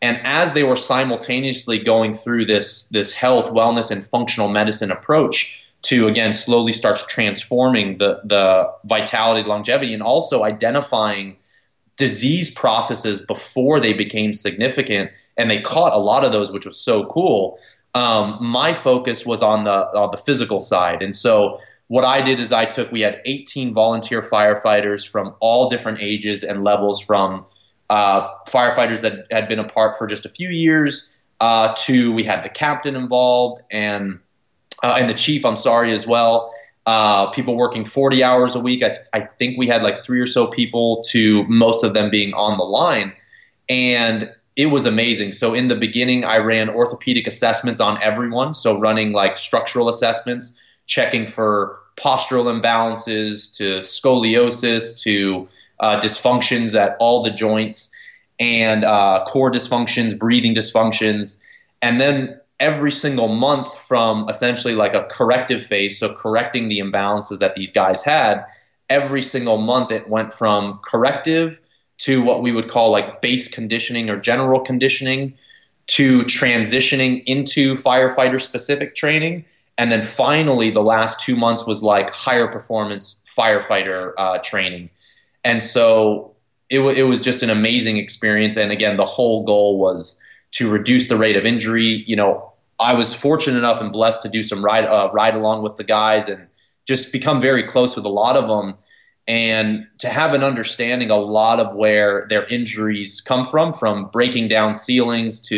And as they were simultaneously going through this, this health, wellness, and functional medicine approach to, again, slowly starts transforming the, the vitality, longevity, and also identifying disease processes before they became significant. And they caught a lot of those, which was so cool. Um, my focus was on the, on the physical side. And so what I did is I took, we had eighteen volunteer firefighters from all different ages and levels, from Uh, firefighters that had been apart for just a few years, uh, to we had the captain involved, and uh, and the chief, I'm sorry, as well. Uh, people working forty hours a week. I, th- I think we had like three or so people, to most of them being on the line. And it was amazing. So in the beginning, I ran orthopedic assessments on everyone. So running like structural assessments, checking for postural imbalances to scoliosis to Uh, dysfunctions at all the joints, and uh, core dysfunctions, breathing dysfunctions. And then every single month, from essentially like a corrective phase, so correcting the imbalances that these guys had, every single month it went from corrective to what we would call like base conditioning or general conditioning, to transitioning into firefighter specific training. And then finally, the last two months was like higher performance firefighter uh, training. And so it, w- it was just an amazing experience. And again, the whole goal was to reduce the rate of injury. You know, I was fortunate enough and blessed to do some ride uh, ride along with the guys, and just become very close with a lot of them, and to have an understanding a lot of where their injuries come from, from breaking down ceilings to,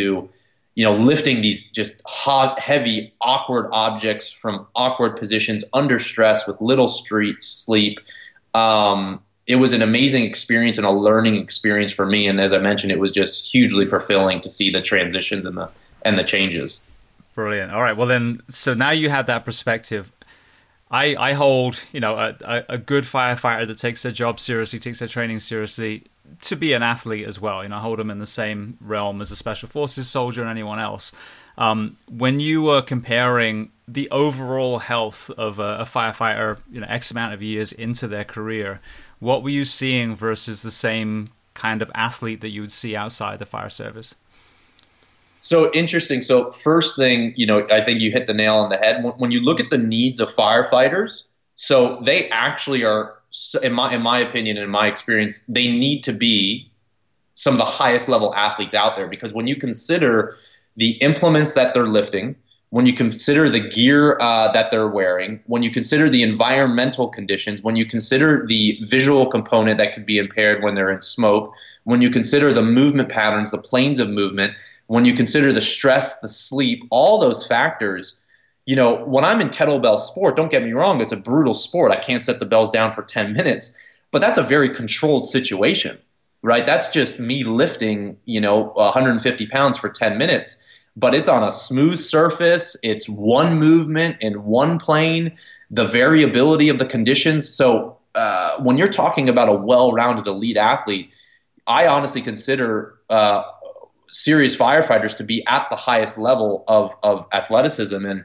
you know, lifting these just hot, heavy, awkward objects from awkward positions under stress with little street sleep. Um, It was an amazing experience and a learning experience for me. And as I mentioned, it was just hugely fulfilling to see the transitions and the and the changes. Brilliant. All right. Well, then, so now you have that perspective. I, I hold, you know, a, a good firefighter that takes their job seriously, takes their training seriously, to be an athlete as well. You know, I hold them in the same realm as a special forces soldier and anyone else. Um, when you were comparing the overall health of a, a firefighter, you know, X amount of years into their career what were you seeing versus the same kind of athlete that you would see outside the fire service? So interesting. So first thing, you know, I think you hit the nail on the head. When you look at the needs of firefighters, so they actually are, in my in my opinion and in my experience, they need to be some of the highest level athletes out there, because when you consider the implements that they're lifting, when you consider the gear uh, that they're wearing, when you consider the environmental conditions, when you consider the visual component that could be impaired when they're in smoke, when you consider the movement patterns, the planes of movement, when you consider the stress, the sleep, all those factors, you know, when I'm in kettlebell sport, don't get me wrong, it's a brutal sport. I can't set the bells down for ten minutes, but that's a very controlled situation, right? That's just me lifting, you know, one hundred fifty pounds for ten minutes, but it's on a smooth surface. It's one movement in one plane, the variability of the conditions. So uh, when you're talking about a well-rounded elite athlete, I honestly consider uh, – serious firefighters to be at the highest level of, of athleticism. And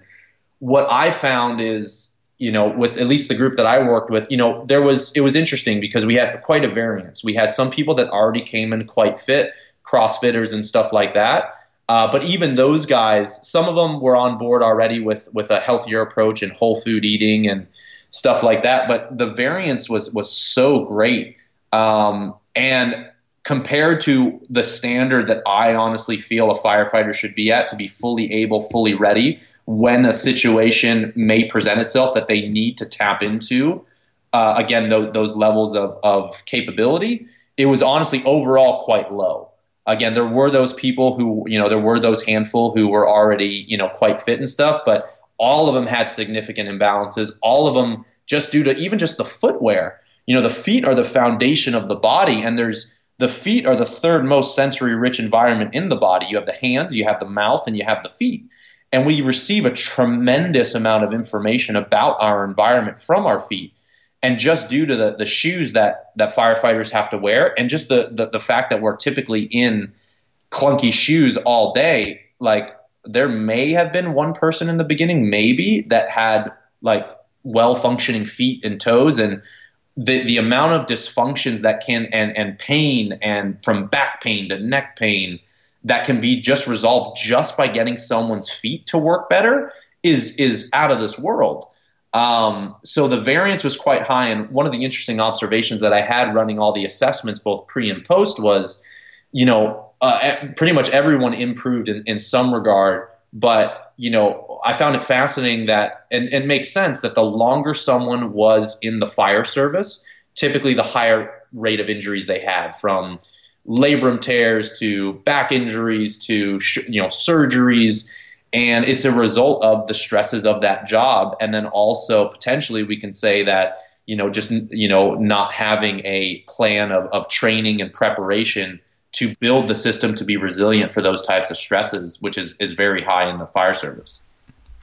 what I found is, you know, with at least the group that I worked with, you know, there was, it was interesting because we had quite a variance. We had some people that already came in quite fit, CrossFitters and stuff like that. Uh, but even those guys, some of them were on board already with, with a healthier approach and whole food eating and stuff like that. But the variance was, was so great. Um, and, compared to the standard that I honestly feel a firefighter should be at to be fully able, fully ready when a situation may present itself that they need to tap into, uh, again, th- those levels of, of capability, it was honestly overall quite low. Again, there were those people who, you know, there were those handful who were already, you know, quite fit and stuff, but all of them had significant imbalances. All of them just due to even just the footwear. You know, the feet are the foundation of the body, and there's the feet are the third most sensory-rich environment in the body. You have the hands, you have the mouth, and you have the feet. And we receive a tremendous amount of information about our environment from our feet. And just due to the, the shoes that, that firefighters have to wear, and just the, the, the fact that we're typically in clunky shoes all day, like there may have been one person in the beginning maybe that had like well-functioning feet and toes, and The, the amount of dysfunctions that can and, and pain and from back pain to neck pain that can be just resolved just by getting someone's feet to work better is is out of this world. Um, so the variance was quite high. And one of the interesting observations that I had running all the assessments, both pre and post, was, you know, uh, pretty much everyone improved in, in some regard. But, you know, I found it fascinating that, and it makes sense that the longer someone was in the fire service, typically the higher rate of injuries they had, from labrum tears to back injuries to, you know, surgeries. And it's a result of the stresses of that job. And then also potentially we can say that, you know, just, you know, not having a plan of, of training and preparation to build the system to be resilient for those types of stresses, which is, is very high in the fire service.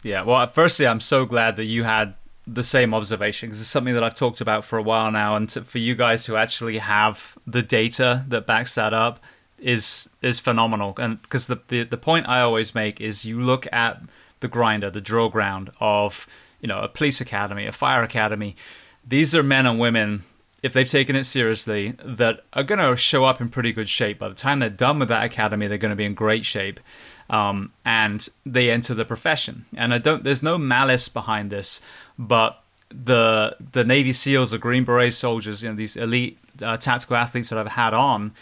Yeah, well, firstly, I'm so glad that you had the same observation, because it's something that I've talked about for a while now. And to, for you guys to actually have the data that backs that up is is phenomenal. And because the, the, the point I always make is you look at the grinder, the drill ground of, you know, a police academy, a fire academy. These are men and women, if they've taken it seriously, that are going to show up in pretty good shape. By the time they're done with that academy, they're going to be in great shape, um, and they enter the profession. And I don't. There's no malice behind this, but the the Navy SEALs, the Green Beret soldiers, you know, these elite uh, tactical athletes that I've had on,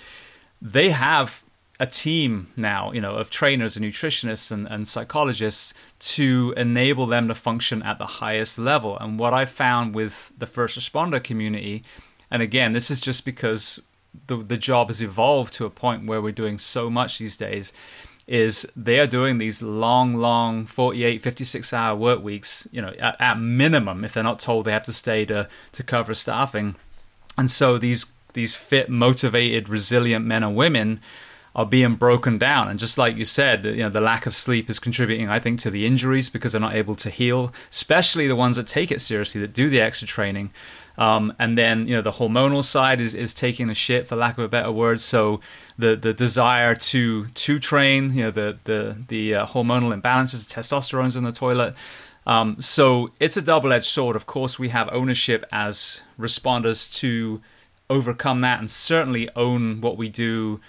they have a team now, you know, of trainers and nutritionists and, and psychologists to enable them to function at the highest level. And what I found with the first responder community, and again, this is just because the the job has evolved to a point where we're doing so much these days, is they are doing these long, long forty-eight, fifty-six hour work weeks, you know, at, at minimum, if they're not told they have to stay to, to cover staffing. And so these these fit, motivated, resilient men and women are being broken down. And just like you said, you know, the lack of sleep is contributing, I think, to the injuries because they're not able to heal, especially the ones that take it seriously, that do the extra training. Um, and then, you know, the hormonal side is, is taking a shit, for lack of a better word. So the, the desire to to train, you know, the the the uh, hormonal imbalances, testosterone's in the toilet. Um, so it's a double-edged sword. Of course, we have ownership as responders to overcome that and certainly own what we do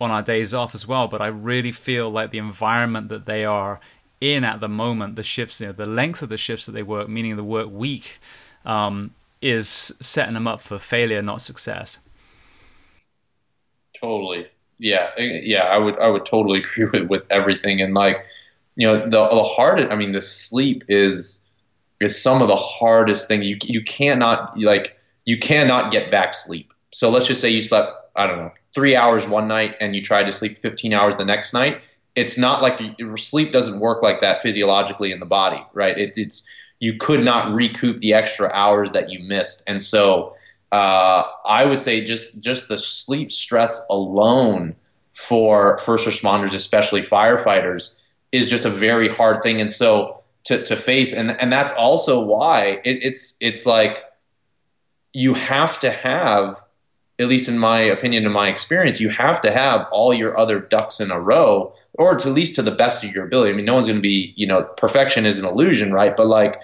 on our days off as well. But I really feel like the environment that they are in at the moment, the shifts, you know, the length of the shifts that they work, meaning the work week, um, is setting them up for failure, not success. Totally. Yeah. Yeah. I would, I would totally agree with, with everything. And like, you know, the, the hardest, I mean, the sleep is, is some of the hardest thing. You, you cannot like, you cannot get back sleep. So let's just say you slept, I don't know, three hours one night and you tried to sleep fifteen hours the next night. It's not like you, sleep doesn't work like that physiologically in the body, right? It, it's, you could not recoup the extra hours that you missed. And so, uh, I would say just, just the sleep stress alone for first responders, especially firefighters, is just a very hard thing. And so to, to face, and, and that's also why it, it's, it's like, you have to have, at least in my opinion, in my experience, you have to have all your other ducks in a row, or to at least to the best of your ability. I mean, no one's going to be, you know, perfection is an illusion, right? But like,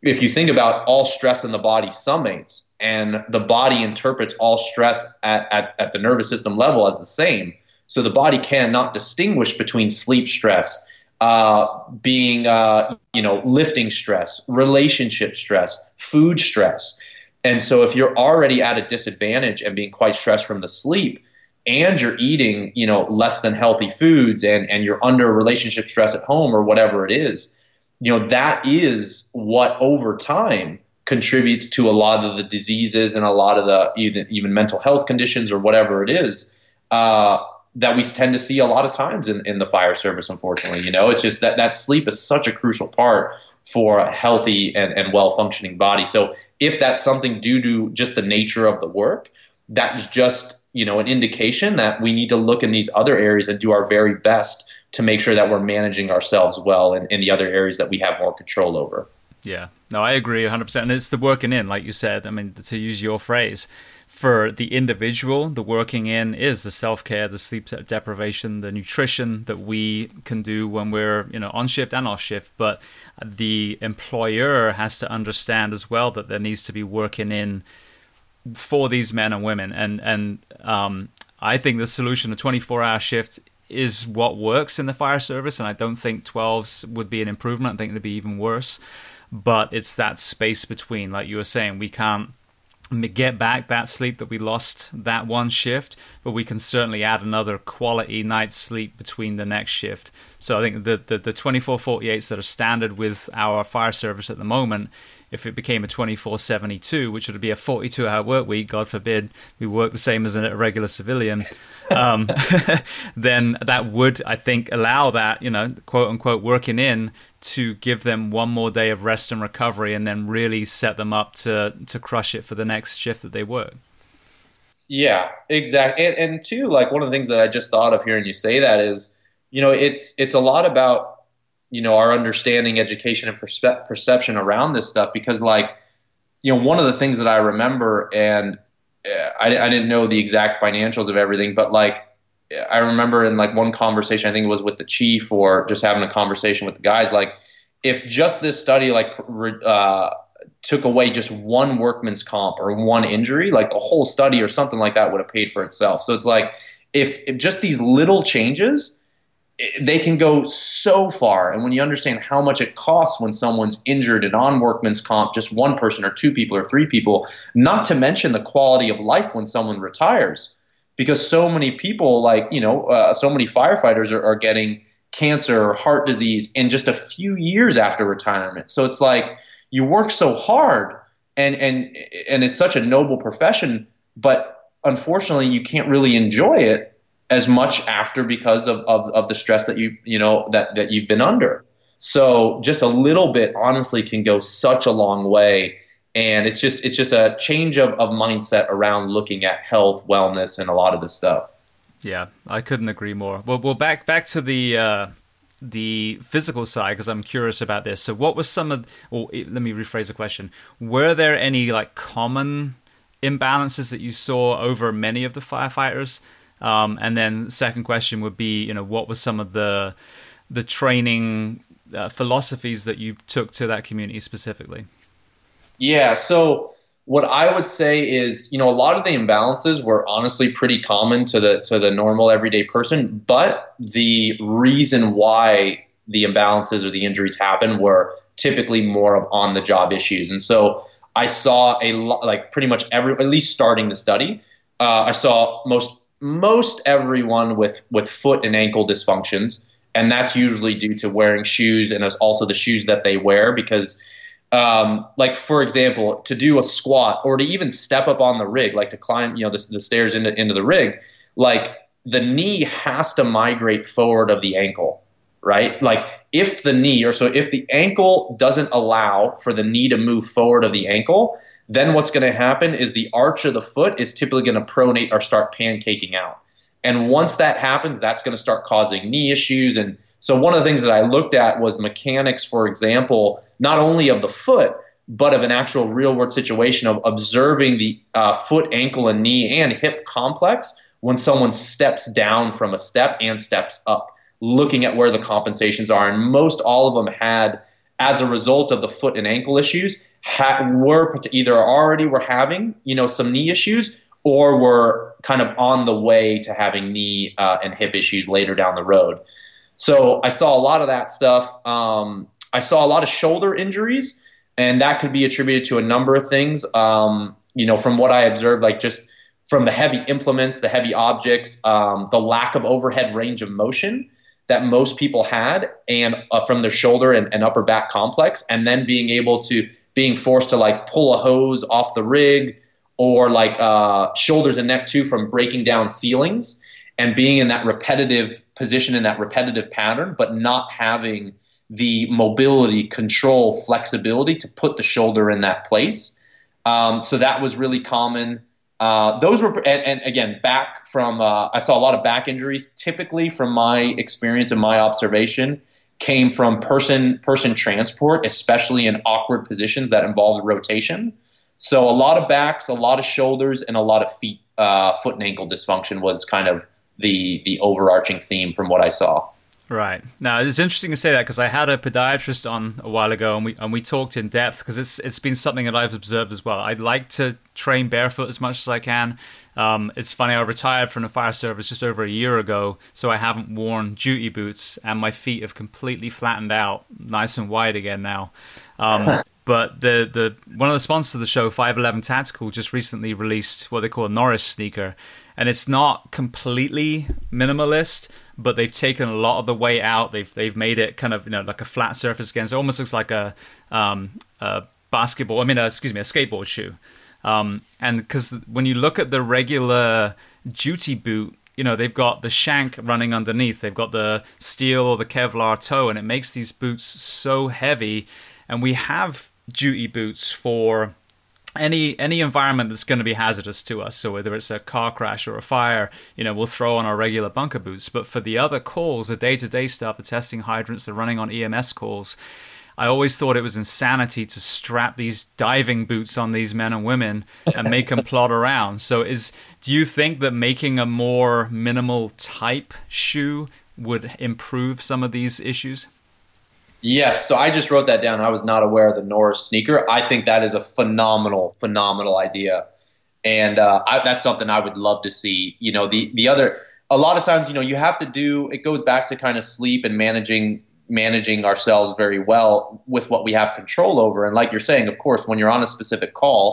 if you think about all stress in the body summates, and the body interprets all stress at, at, at the nervous system level as the same. So the body cannot distinguish between sleep stress, uh, being, uh, you know, lifting stress, relationship stress, food stress. And so if you're already at a disadvantage and being quite stressed from the sleep, and you're eating, you know, less than healthy foods, and, and you're under relationship stress at home or whatever it is, you know, that is what over time contributes to a lot of the diseases and a lot of the even, even mental health conditions or whatever it is, uh, that we tend to see a lot of times in, in the fire service, unfortunately. You know, it's just that that sleep is such a crucial part for a healthy and, and well-functioning body. So if that's something due to just the nature of the work, that's just, you know, an indication that we need to look in these other areas and do our very best to make sure that we're managing ourselves well in, in the other areas that we have more control over. Yeah, no, I agree one hundred percent. And it's the working in, like you said, I mean, to use your phrase, for the individual, the working in is the self-care, the sleep deprivation, the nutrition that we can do when we're, you know, on shift and off shift. But the employer has to understand as well that there needs to be working in for these men and women. And and um, I think the solution, a twenty-four hour shift, is what works in the fire service. And I don't think twelves would be an improvement. I think it'd be even worse. But it's that space between, like you were saying, we can't get back that sleep that we lost that one shift, but we can certainly add another quality night's sleep between the next shift. So I think the the, the twenty-four forty-eights that are standard with our fire service at the moment, if it became a twenty-four seventy-two, which would be a forty-two hour work week, God forbid we work the same as a regular civilian, um, then that would, I think, allow that, you know, quote unquote working in to give them one more day of rest and recovery, and then really set them up to to crush it for the next shift that they work. Yeah, exactly. And, and two, like one of the things that I just thought of hearing you say that is, you know, it's it's a lot about, you know, our understanding, education, and perce- perception around this stuff. Because like, you know, one of the things that I remember, and uh, I, I didn't know the exact financials of everything, but like, I remember in like one conversation, I think it was with the chief or just having a conversation with the guys, like if just this study like uh, took away just one workman's comp or one injury, like the whole study or something like that would have paid for itself. So it's like, if, if just these little changes, they can go so far. And when you understand how much it costs when someone's injured and on workman's comp, just one person or two people or three people, not to mention the quality of life when someone retires, because so many people, like, you know, uh, so many firefighters are, are getting cancer or heart disease in just a few years after retirement. So it's like you work so hard, and, and, and it's such a noble profession, but unfortunately you can't really enjoy it as much after, because of, of, of the stress that you, you know, that, that you've been under. So just a little bit honestly can go such a long way. And it's just, it's just a change of, of mindset around looking at health, wellness, and a lot of this stuff. Yeah, I couldn't agree more. Well, well, back, back to the, uh, the physical side, because I'm curious about this. So what was some of, or let me rephrase the question. Were there any like common imbalances that you saw over many of the firefighters? Um, and then second question would be, you know, what was some of the the training uh, philosophies that you took to that community specifically? Yeah, so what I would say is, you know, a lot of the imbalances were honestly pretty common to the to the normal everyday person, but the reason why the imbalances or the injuries happen were typically more of on-the-job issues. And so I saw a lot, like pretty much every, at least starting the study, uh, I saw most most everyone with with foot and ankle dysfunctions, and that's usually due to wearing shoes and also the shoes that they wear, because Um, like for example, to do a squat or to even step up on the rig, like to climb, you know, the, the stairs into, into the rig, like the knee has to migrate forward of the ankle, right? Like if the knee, or so if the ankle doesn't allow for the knee to move forward of the ankle, then what's going to happen is the arch of the foot is typically going to pronate or start pancaking out. And once that happens, that's going to start causing knee issues. And so one of the things that I looked at was mechanics, for example, not only of the foot, but of an actual real-world situation of observing the uh, foot, ankle, and knee and hip complex when someone steps down from a step and steps up, looking at where the compensations are. And most all of them had, as a result of the foot and ankle issues, ha- were either already were having, you know, some knee issues, or were kind of on the way to having knee uh, and hip issues later down the road. So I saw a lot of that stuff. Um, I saw a lot of shoulder injuries, and that could be attributed to a number of things. Um, you know, from what I observed, like just from the heavy implements, the heavy objects, um, the lack of overhead range of motion that most people had, and uh, from their shoulder and, and upper back complex, and then being able to, being forced to like pull a hose off the rig, or like uh, shoulders and neck too from breaking down ceilings and being in that repetitive position, in that repetitive pattern, but not having the mobility, control, flexibility to put the shoulder in that place. Um, so that was really common. Uh, those were, and, and again, back from, uh, I saw a lot of back injuries, typically from my experience and my observation, came from person, person transport, especially in awkward positions that involved rotation. So a lot of backs, a lot of shoulders, and a lot of feet, uh, foot and ankle dysfunction was kind of the the overarching theme from what I saw. Right. Now, it's interesting to say that because I had a podiatrist on a while ago, and we and we talked in depth because it's it's been something that I've observed as well. I like to train barefoot as much as I can. Um, it's funny, I retired from the fire service just over a year ago, so I haven't worn duty boots, and my feet have completely flattened out, nice and wide again now. Um, But the the one of the sponsors of the show, five eleven Tactical, just recently released what they call a Norris Sneaker. And it's not completely minimalist, but they've taken a lot of the weight out. They've they've made it kind of, you know, like a flat surface again. So it almost looks like a, um, a basketball, I mean, a, excuse me, a skateboard shoe. Um, and because when you look at the regular duty boot, you know, they've got the shank running underneath. They've got the steel or the Kevlar toe, and it makes these boots so heavy. And we have duty boots for any any environment that's going to be hazardous to us. So whether it's a car crash or a fire, you know, we'll throw on our regular bunker boots. But for the other calls, the day-to-day stuff, the testing hydrants, the running on E M S calls, I always thought it was insanity to strap these diving boots on these men and women and make them plod around. So is do you think that making a more minimal type shoe would improve some of these issues? Yes. So I just wrote that down. I was not aware of the Norris Sneaker. I think that is a phenomenal, phenomenal idea. And uh, I, that's something I would love to see. You know, the, the other, a lot of times, you know, you have to do, it goes back to kind of sleep and managing, managing ourselves very well with what we have control over. And like you're saying, of course, when you're on a specific call,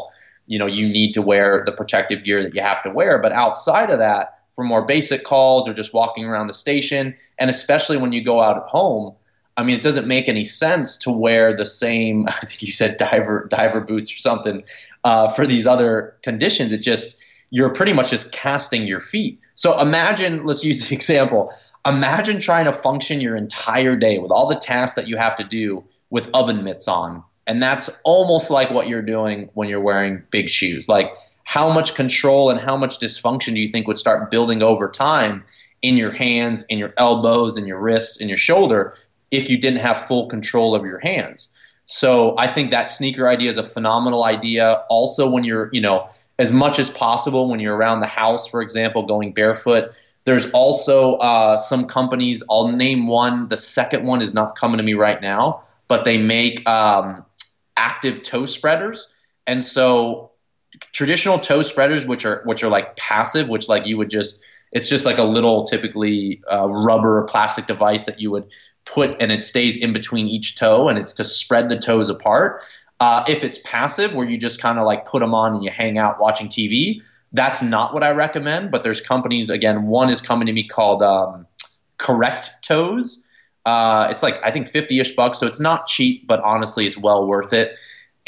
you know, you need to wear the protective gear that you have to wear. But outside of that, for more basic calls or just walking around the station, and especially when you go out at home, I mean, it doesn't make any sense to wear the same, I think you said diver diver boots or something, uh, for these other conditions. It just, you're pretty much just casting your feet. So imagine, let's use the example, imagine trying to function your entire day with all the tasks that you have to do with oven mitts on. And that's almost like what you're doing when you're wearing big shoes. Like, how much control and how much dysfunction do you think would start building over time in your hands, in your elbows, in your wrists, in your shoulder, if you didn't have full control of your hands? So I think that sneaker idea is a phenomenal idea. Also, when you're, you know, as much as possible, when you're around the house, for example, going barefoot, there's also uh, some companies, I'll name one, the second one is not coming to me right now, but they make um, active toe spreaders. And so traditional toe spreaders, which are which are like passive, which like you would just it's just like a little typically uh, rubber or plastic device that you would put and it stays in between each toe and it's to spread the toes apart. Uh, if it's passive, where you just kind of like put them on and you hang out watching T V, that's not what I recommend. But there's companies, again, one is coming to me called um, Correct Toes. Uh, it's like, I think fifty-ish bucks. So it's not cheap, but honestly, it's well worth it.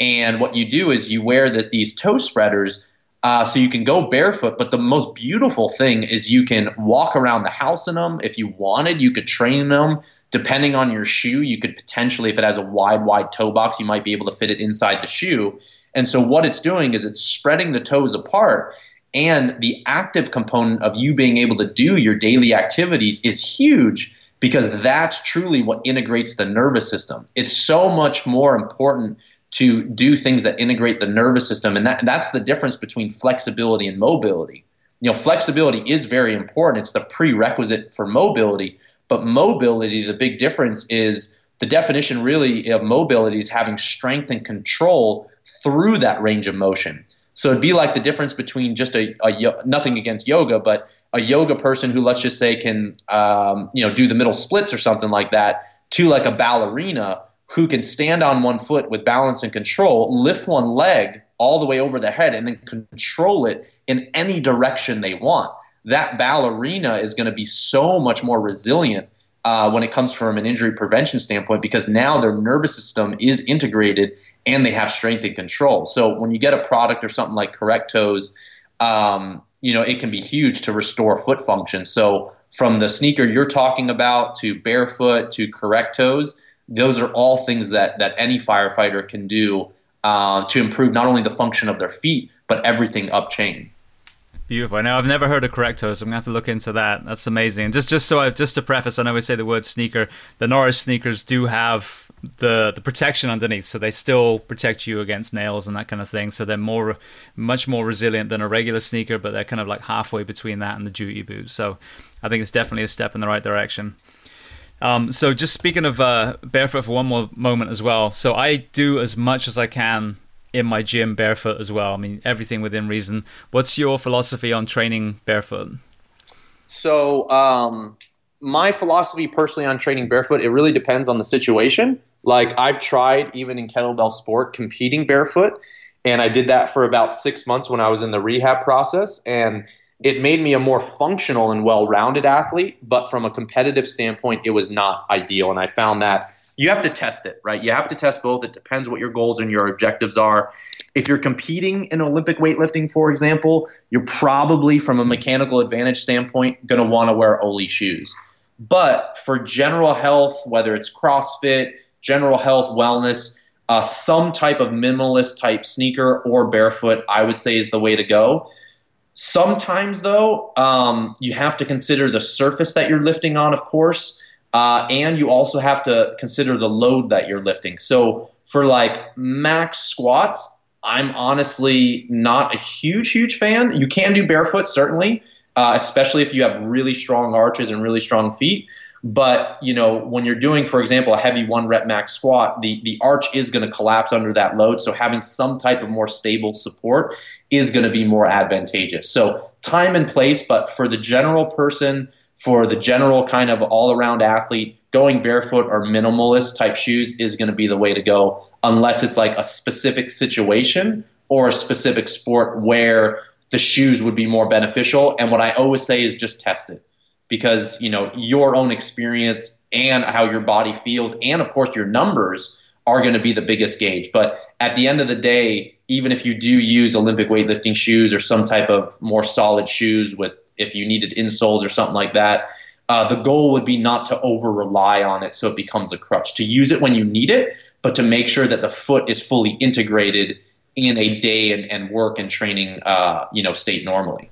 And what you do is you wear this, these toe spreaders uh, so you can go barefoot. But the most beautiful thing is you can walk around the house in them. If you wanted, you could train them. Depending on your shoe, you could potentially, if it has a wide, wide toe box, you might be able to fit it inside the shoe. And so what it's doing is it's spreading the toes apart. And the active component of you being able to do your daily activities is huge, because that's truly what integrates the nervous system. It's so much more important to do things that integrate the nervous system. And that, that's the difference between flexibility and mobility. You know, flexibility is very important. It's the prerequisite for mobility. But mobility, the big difference is the definition really of mobility is having strength and control through that range of motion. So it'd be like the difference between just a, a nothing against yoga, but a yoga person who, let's just say, can um, you know do the middle splits or something like that, to like a ballerina who can stand on one foot with balance and control, lift one leg all the way over the head, and then control it in any direction they want. That ballerina is going to be so much more resilient uh, when it comes from an injury prevention standpoint, because now their nervous system is integrated and they have strength and control. So when you get a product or something like Correct Toes, um, you know, it can be huge to restore foot function. So from the sneaker you're talking about to barefoot to Correct Toes, those are all things that that any firefighter can do uh, to improve not only the function of their feet, but everything up chain. Beautiful. Now, I've never heard of Correct Toes, so I'm going to have to look into that. That's amazing. And just, just so I, just to preface, I know we say the word sneaker, the Norris sneakers do have the, the protection underneath, so they still protect you against nails and that kind of thing. So they're more, much more resilient than a regular sneaker, but they're kind of like halfway between that and the duty boot. So I think it's definitely a step in the right direction. Um, so just speaking of uh, barefoot for one more moment as well. So I do as much as I can in my gym barefoot as well. I mean, everything within reason. What's your philosophy on training barefoot? So um, my philosophy personally on training barefoot, it really depends on the situation. Like, I've tried, even in kettlebell sport, competing barefoot. And I did that for about six months when I was in the rehab process. And it made me a more functional and well-rounded athlete. But from a competitive standpoint, it was not ideal. And I found that you have to test it, right? You have to test both. It depends what your goals and your objectives are. If you're competing in Olympic weightlifting, for example, you're probably, from a mechanical advantage standpoint, going to want to wear Ole shoes. But for general health, whether it's CrossFit, general health, wellness, uh, some type of minimalist type sneaker or barefoot, I would say, is the way to go. Sometimes, though, um, you have to consider the surface that you're lifting on, of course. Uh, and you also have to consider the load that you're lifting. So for like max squats, I'm honestly not a huge, huge fan. You can do barefoot, certainly, uh, especially if you have really strong arches and really strong feet. But, you know, when you're doing, for example, a heavy one rep max squat, the, the arch is going to collapse under that load. So having some type of more stable support is going to be more advantageous. So time and place, but for the general person, for the general kind of all-around athlete, going barefoot or minimalist type shoes is going to be the way to go, unless it's like a specific situation or a specific sport where the shoes would be more beneficial. And what I always say is just test it, because, you know, your own experience and how your body feels and, of course, your numbers are going to be the biggest gauge. But at the end of the day, even if you do use Olympic weightlifting shoes or some type of more solid shoes with, if you needed insoles or something like that, uh, the goal would be not to over-rely on it so it becomes a crutch. To use it when you need it, but to make sure that the foot is fully integrated in a day and, and work and training uh, you know, state normally.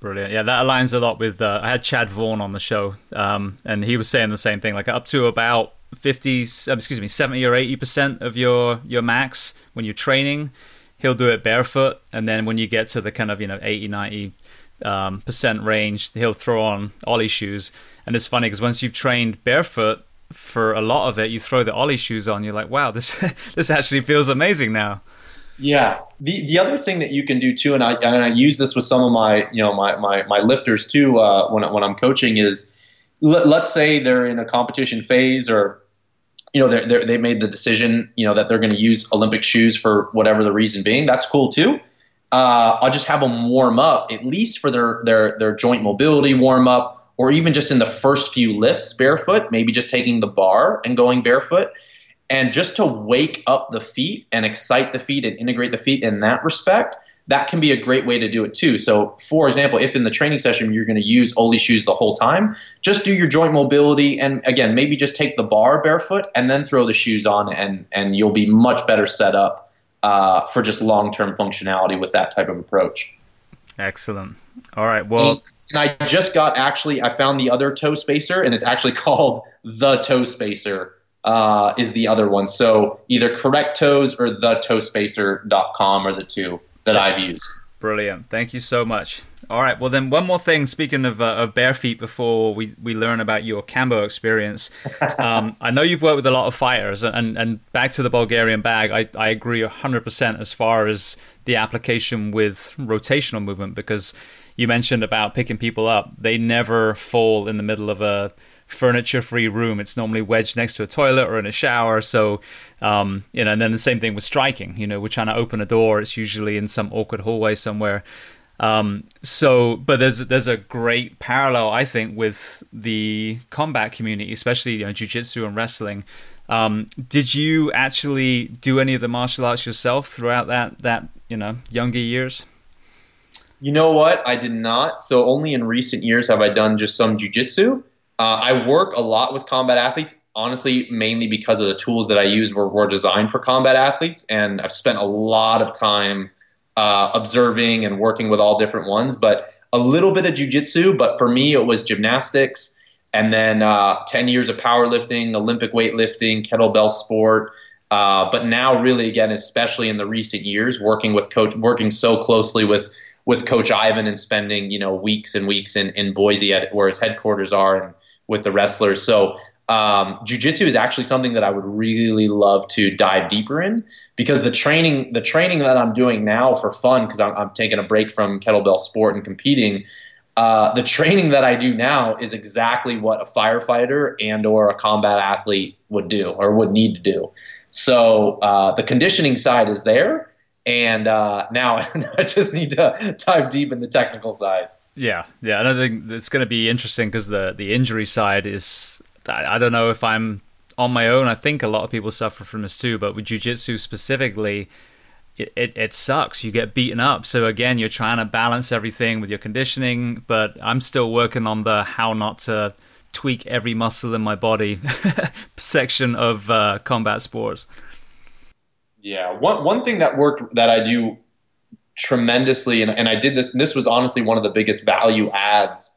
Brilliant. Yeah, that aligns a lot with, uh, I had Chad Vaughn on the show, um, and he was saying the same thing, like up to about fifty, excuse me, seventy or eighty percent of your, your max when you're training, he'll do it barefoot. And then when you get to the kind of, you know, eighty, ninety Um, percent range, he'll throw on Ollie shoes. And it's funny because once you've trained barefoot for a lot of it, you throw the Ollie shoes on, you're like, wow, this this actually feels amazing now. Yeah. The the other thing that you can do too, and I and I use this with some of my you know my my, my lifters too uh, when when I'm coaching is, let, let's say they're in a competition phase, or you know they they they made the decision you know that they're going to use Olympic shoes for whatever the reason being. That's cool too. Uh, I'll just have them warm up at least for their their their joint mobility warm up, or even just in the first few lifts barefoot, maybe just taking the bar and going barefoot. And just to wake up the feet and excite the feet and integrate the feet in that respect, that can be a great way to do it too. So for example, if in the training session you're going to use Ollie shoes the whole time, just do your joint mobility and again, maybe just take the bar barefoot and then throw the shoes on, and, and you'll be much better set up uh, for just long-term functionality with that type of approach. Excellent. All right, well... And I just got actually, I found the other toe spacer, and it's actually called the Toespacer. Uh, is the other one. So either Correct Toes or the toespacer dot com are the two that I've used. Brilliant. Thank you so much. All right. Well, then one more thing, speaking of, uh, of bare feet before we, we learn about your Cambo experience. Um, I know you've worked with a lot of fighters, and, and back to the Bulgarian bag, I, I agree one hundred percent as far as the application with rotational movement, because you mentioned about picking people up. They never fall in the middle of a furniture-free room. It's normally wedged next to a toilet or in a shower. So, um, you know, and then the same thing with striking. You know, we're trying to open a door. It's usually in some awkward hallway somewhere. Um, so, but there's there's a great parallel, I think, with the combat community, especially you know, jiu-jitsu and wrestling. Um, did you actually do any of the martial arts yourself throughout that that you know younger years? You know what? I did not. So only in recent years have I done just some jiu-jitsu. Uh, I work a lot with combat athletes, honestly, mainly because of the tools that I use were, were designed for combat athletes. And I've spent a lot of time uh, observing and working with all different ones, but a little bit of jiu-jitsu. But for me, it was gymnastics, and then uh, ten years of powerlifting, Olympic weightlifting, kettlebell sport. Uh, but now really, again, especially in the recent years, working with coach, working so closely with with Coach Ivan, and spending, you know, weeks and weeks in, in Boise at where his headquarters are, and with the wrestlers. So um, jiu-jitsu is actually something that I would really love to dive deeper in, because the training, the training that I'm doing now for fun, because I'm, I'm taking a break from kettlebell sport and competing, uh, the training that I do now is exactly what a firefighter and or a combat athlete would do or would need to do. So uh, the conditioning side is there. And uh, now I just need to dive deep in the technical side. Yeah, yeah. I think it's going to be interesting, because the, the injury side is, I don't know if I'm on my own. I think a lot of people suffer from this too. But with jiu-jitsu specifically, it, it, it sucks. You get beaten up. So again, you're trying to balance everything with your conditioning. But I'm still working on the how not to tweak every muscle in my body section of uh, combat sports. Yeah. One one thing that worked that I do tremendously, and, and I did this, and this was honestly one of the biggest value adds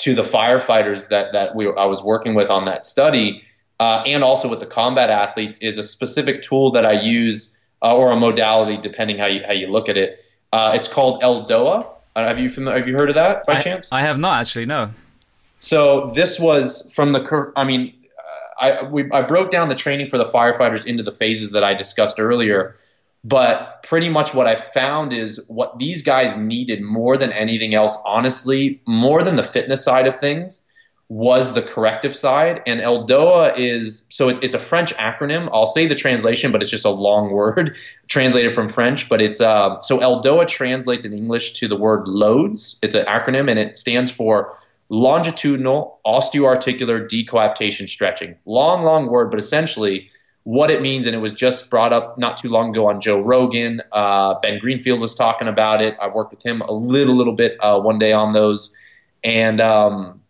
to the firefighters that, that we I was working with on that study, uh, and also with the combat athletes, is a specific tool that I use, uh, or a modality, depending how you how you look at it. Uh, it's called ELDOA. Uh, have you have you heard of that by I, chance? I have not, actually, no. So this was from the, I mean, I, we, I broke down the training for the firefighters into the phases that I discussed earlier, but pretty much what I found is what these guys needed more than anything else, honestly, more than the fitness side of things, was the corrective side. And ELDOA is, so it, it's a French acronym. I'll say the translation, but it's just a long word translated from French, but it's, uh, so ELDOA translates in English to the word LOADS. It's an acronym, and it stands for longitudinal osteoarticular decoaptation stretching. Long, long word, but essentially what it means, and it was just brought up not too long ago on Joe Rogan. Uh, Ben Greenfield was talking about it. I worked with him a little, little bit uh, one day on those. And um,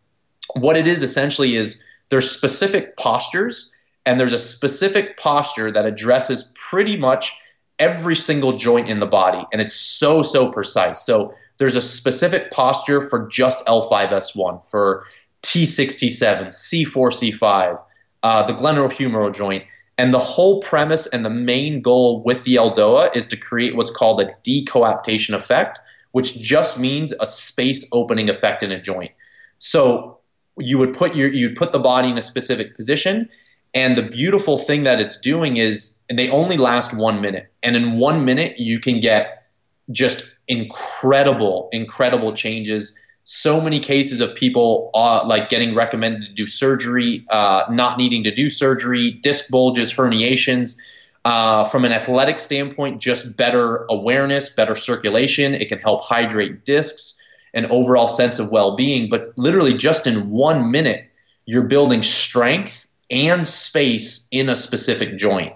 what it is essentially is there's specific postures, and there's a specific posture that addresses pretty much every single joint in the body. And it's so, so precise. So there's a specific posture for just L five S one, for T six, T seven, C four, C five, uh, the glenohumeral joint. And the whole premise and the main goal with the ELDOA is to create what's called a decoaptation effect, which just means a space opening effect in a joint. So you would put your, you'd put the body in a specific position, And the beautiful thing that it's doing is they only last one minute. And in one minute, you can get just incredible, incredible changes. So many cases of people uh, like getting recommended to do surgery, uh, not needing to do surgery, disc bulges, herniations. Uh, from an athletic standpoint, just better awareness, better circulation. It can help hydrate discs, an overall sense of well-being. But literally just in one minute, you're building strength and space in a specific joint.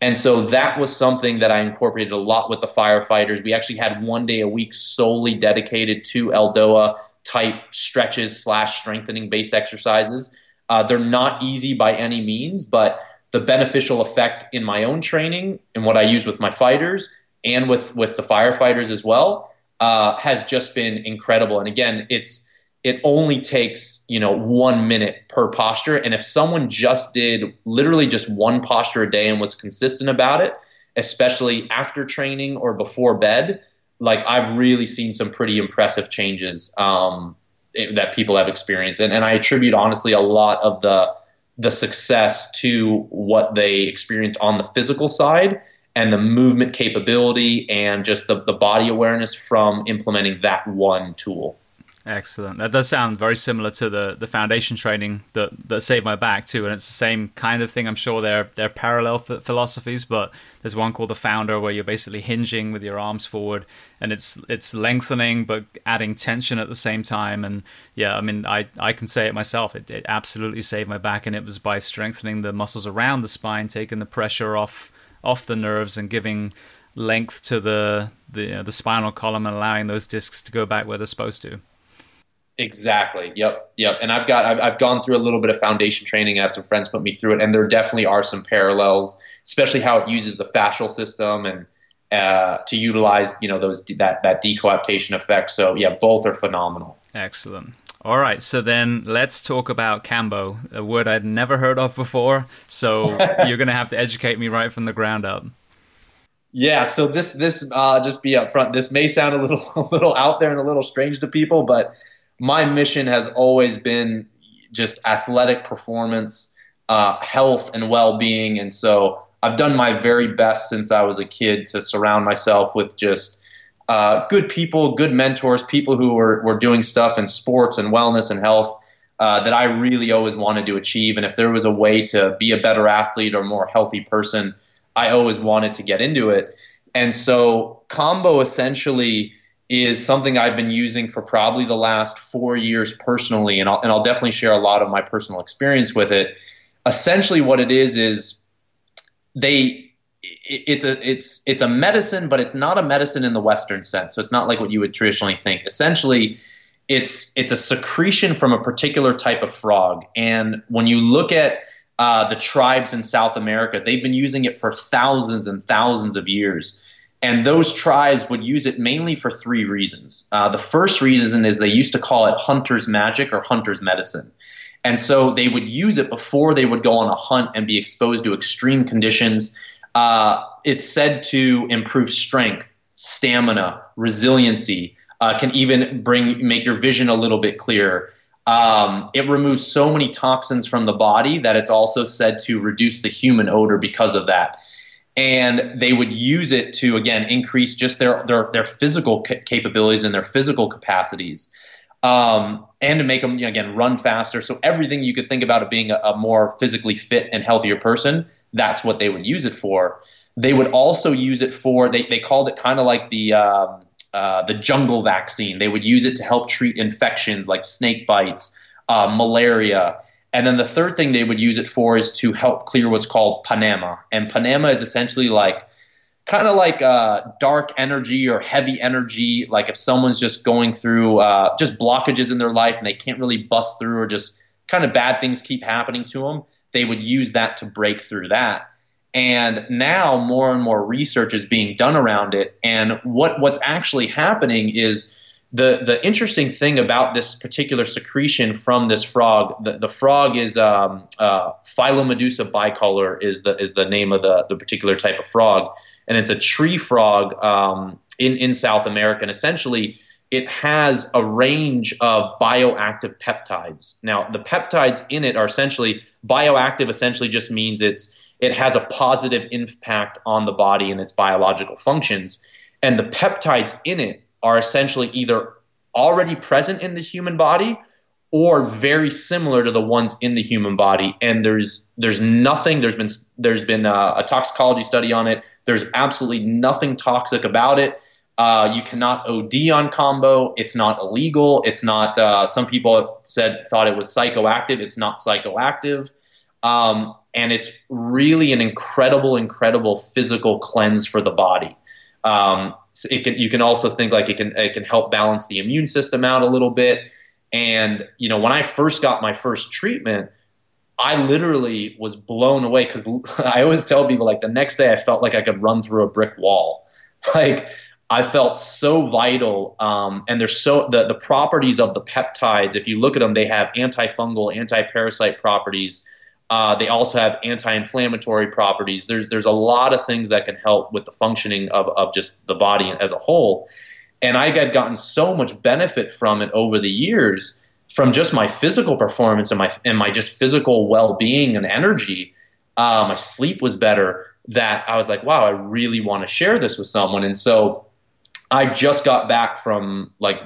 And so that was something that I incorporated a lot with the firefighters. We actually had one day a week solely dedicated to ELDOA type stretches slash strengthening based exercises. Uh, they're not easy by any means, but the beneficial effect in my own training and what I use with my fighters and with, with the firefighters as well uh, has just been incredible. And again, it's it only takes, you know, one minute per posture. And if someone just did literally just one posture a day and was consistent about it, especially after training or before bed, like I've really seen some pretty impressive changes um, it, that people have experienced. And, and I attribute honestly a lot of the the success to what they experienced on the physical side and the movement capability and just the, the body awareness from implementing that one tool. Excellent. That does sound very similar to the, the foundation training that, that saved my back too. And it's the same kind of thing. I'm sure they're, they're parallel ph- philosophies, but there's one called the founder where you're basically hinging with your arms forward and it's it's lengthening but adding tension at the same time. And yeah, I mean, I, I can say it myself. It, it absolutely saved my back, and it was by strengthening the muscles around the spine, taking the pressure off off the nerves and giving length to the, the, uh, the spinal column and allowing those discs to go back where they're supposed to. Exactly. Yep. Yep. And I've got, I've, I've gone through a little bit of foundation training. I have some friends put me through it, and there definitely are some parallels, especially how it uses the fascial system and uh, to utilize, you know, those, that, that decoaptation effect. So yeah, both are phenomenal. Excellent. All right. So then let's talk about Cambo, a word I'd never heard of before. So you're going to have to educate me right from the ground up. Yeah, so this, this, uh, just be upfront. This may sound a little, a little out there and a little strange to people, but my mission has always been just athletic performance, uh, health, and well-being. And so I've done my very best since I was a kid to surround myself with just uh, good people, good mentors, people who were, were doing stuff in sports and wellness and health uh, that I really always wanted to achieve. And if there was a way to be a better athlete or more healthy person, I always wanted to get into it. And so Combo essentially is something I've been using for probably the last four years personally, and I'll, and I'll definitely share a lot of my personal experience with it. Essentially what it is is they it's a it's it's a medicine, but it's not a medicine in the Western sense. So it's not like what you would traditionally think. Essentially, it's it's a secretion from a particular type of frog. And when you look at uh, the tribes in South America, they've been using it for thousands and thousands of years. And those tribes would use it mainly for three reasons. Uh, the first reason is they used to call it hunter's magic or hunter's medicine. And so they would use it before they would go on a hunt and be exposed to extreme conditions. Uh, it's said to improve strength, stamina, resiliency, uh, can even bring make your vision a little bit clearer. Um, it removes so many toxins from the body that it's also said to reduce the human odor because of that. And they would use it to, again, increase just their their, their physical ca- capabilities and their physical capacities, um, and to make them, you know, again, run faster. So everything you could think about it being a, a more physically fit and healthier person, that's what they would use it for. They would also use it for, they, they called it kind of like the um, uh, the jungle vaccine. They would use it to help treat infections like snake bites, uh, malaria. And then the third thing they would use it for is to help clear what's called panama. And panama is essentially like kind of like uh, dark energy or heavy energy. Like if someone's just going through uh, just blockages in their life and they can't really bust through, or just kind of bad things keep happening to them, they would use that to break through that. And now more and more research is being done around it. And what what's actually happening is The the interesting thing about this particular secretion from this frog, the, the frog is um, uh, Phylomedusa bicolor is the is the name of the, the particular type of frog, and it's a tree frog um, in in South America. And essentially, it has a range of bioactive peptides. Now, the peptides in it are essentially bioactive. Essentially, just means it's it has a positive impact on the body and its biological functions. And the peptides in it are essentially either already present in the human body or very similar to the ones in the human body. And there's there's nothing. There's been there's been a, a toxicology study on it. There's absolutely nothing toxic about it. Uh, you cannot O D on combo. It's not illegal. It's not. Uh, some people said thought it was psychoactive. It's not psychoactive, um, and it's really an incredible, incredible physical cleanse for the body. Um, so it can, you can also think like it can it can help balance the immune system out a little bit. And you know, when I first got my first treatment, I literally was blown away because I always tell people like the next day I felt like I could run through a brick wall, like. I felt so vital, um, and there's so the, the properties of the peptides. If you look at them, they have antifungal, anti-parasite properties. Uh, they also have anti-inflammatory properties. There's there's a lot of things that can help with the functioning of of just the body as a whole. And I had gotten so much benefit from it over the years, from just my physical performance and my and my just physical well-being and energy. Uh, my sleep was better. That I was like, wow, I really want to share this with someone, and so. I just got back from like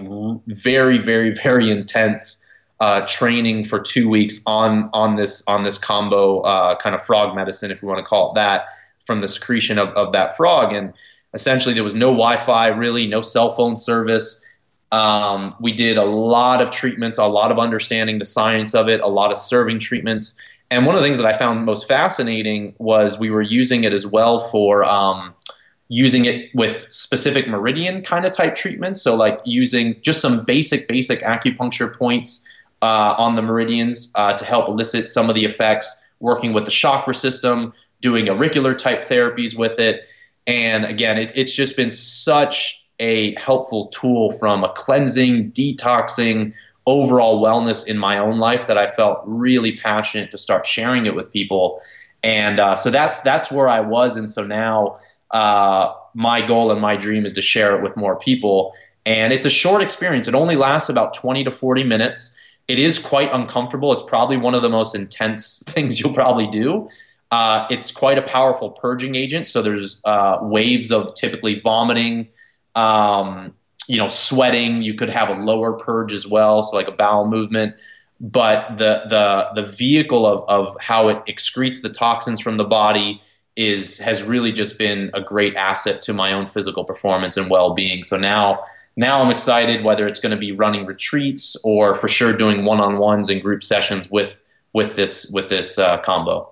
very, very, very intense uh, training for two weeks on on this on this combo uh, kind of frog medicine, if we want to call it that, from the secretion of, of that frog. And essentially, there was no Wi-Fi, really, no cell phone service. Um, we did a lot of treatments, a lot of understanding the science of it, a lot of serving treatments. And one of the things that I found most fascinating was we were using it as well for um, – using it with specific meridian kind of type treatments. So like using just some basic, basic acupuncture points uh, on the meridians uh, to help elicit some of the effects, working with the chakra system, doing auricular type therapies with it. And again, it, it's just been such a helpful tool from a cleansing, detoxing, overall wellness in my own life that I felt really passionate to start sharing it with people. And uh, so that's that's where I was. And so now... Uh, my goal and my dream is to share it with more people. And it's a short experience. It only lasts about twenty to forty minutes. It is quite uncomfortable. It's probably one of the most intense things you'll probably do. Uh, it's quite a powerful purging agent. So there's uh, waves of typically vomiting, um, you know, sweating. You could have a lower purge as well, so like a bowel movement. But the the the vehicle of of how it excretes the toxins from the body is has really just been a great asset to my own physical performance and well-being. So now, now I'm excited whether it's going to be running retreats or for sure doing one-on-ones and group sessions with with this with this uh, combo.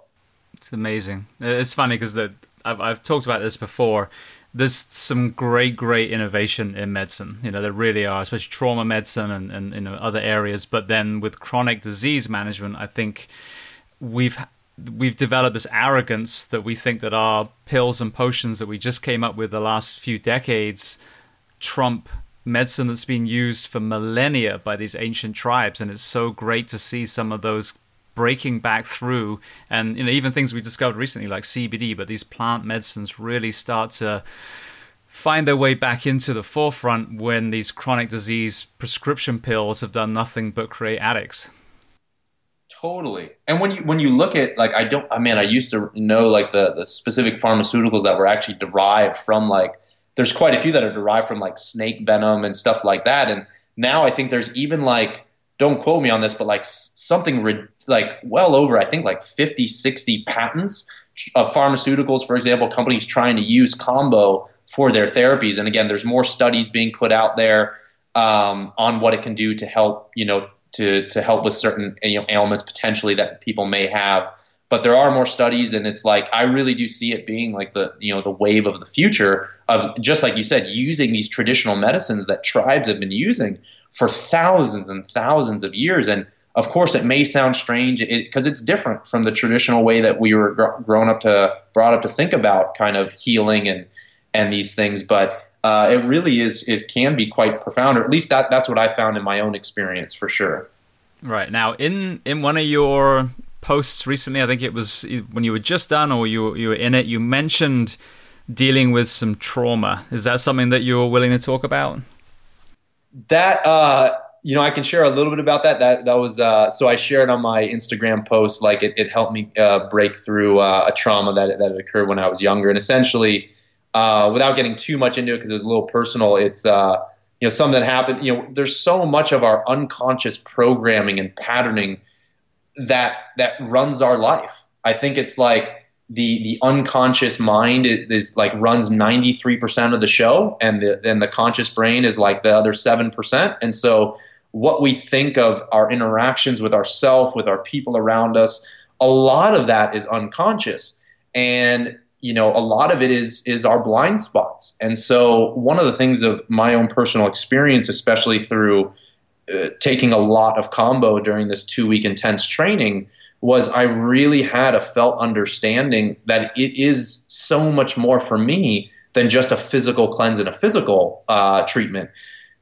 It's amazing. It's funny because the I've, I've talked about this before. There's some great, great innovation in medicine. You know, there really are, especially trauma medicine and and you know other areas. But then with chronic disease management, I think we've. we've developed this arrogance that we think that our pills and potions that we just came up with the last few decades trump medicine that's been used for millennia by these ancient tribes. And it's so great to see some of those breaking back through. And you know, even things we discovered recently like C B D, but these plant medicines really start to find their way back into the forefront when these chronic disease prescription pills have done nothing but create addicts. Totally. And when you when you look at like I don't I mean I used to know like the, the specific pharmaceuticals that were actually derived from like there's quite a few that are derived from like snake venom and stuff like that. And now I think there's even like, don't quote me on this, but like something re- like well over I think like fifty, sixty patents of pharmaceuticals, for example, companies trying to use combo for their therapies. And again, there's more studies being put out there um, on what it can do to help, you know, to to help with certain you know, ailments potentially that people may have. But there are more studies, and it's like I really do see it being like the you know the wave of the future of, just like you said, using these traditional medicines that tribes have been using for thousands and thousands of years. And of course it may sound strange because it, it's different from the traditional way that we were gr- grown up to brought up to think about kind of healing and and these things. But Uh, it really is, it can be quite profound, or at least that, that's what I found in my own experience for sure. Right. Now, in, in one of your posts recently, I think it was when you were just done or you, you were in it, you mentioned dealing with some trauma. Is that something that you're willing to talk about? that, uh, you know, I can share a little bit about that. That that was uh, so I shared on my Instagram post, like it, it helped me uh, break through uh, a trauma that that had occurred when I was younger. And essentially, uh, without getting too much into it because it was a little personal, it's uh, you know something that happened. You know, there's so much of our unconscious programming and patterning that that runs our life. I think it's like the the unconscious mind is, is like runs ninety-three percent of the show, and the and the conscious brain is like the other seven percent. And so what we think of our interactions with ourselves, with our people around us, a lot of that is unconscious. And, you know, a lot of it is is our blind spots. And so one of the things of my own personal experience, especially through uh, taking a lot of combo during this two-week intense training, was I really had a felt understanding that it is so much more for me than just a physical cleanse and a physical uh, treatment.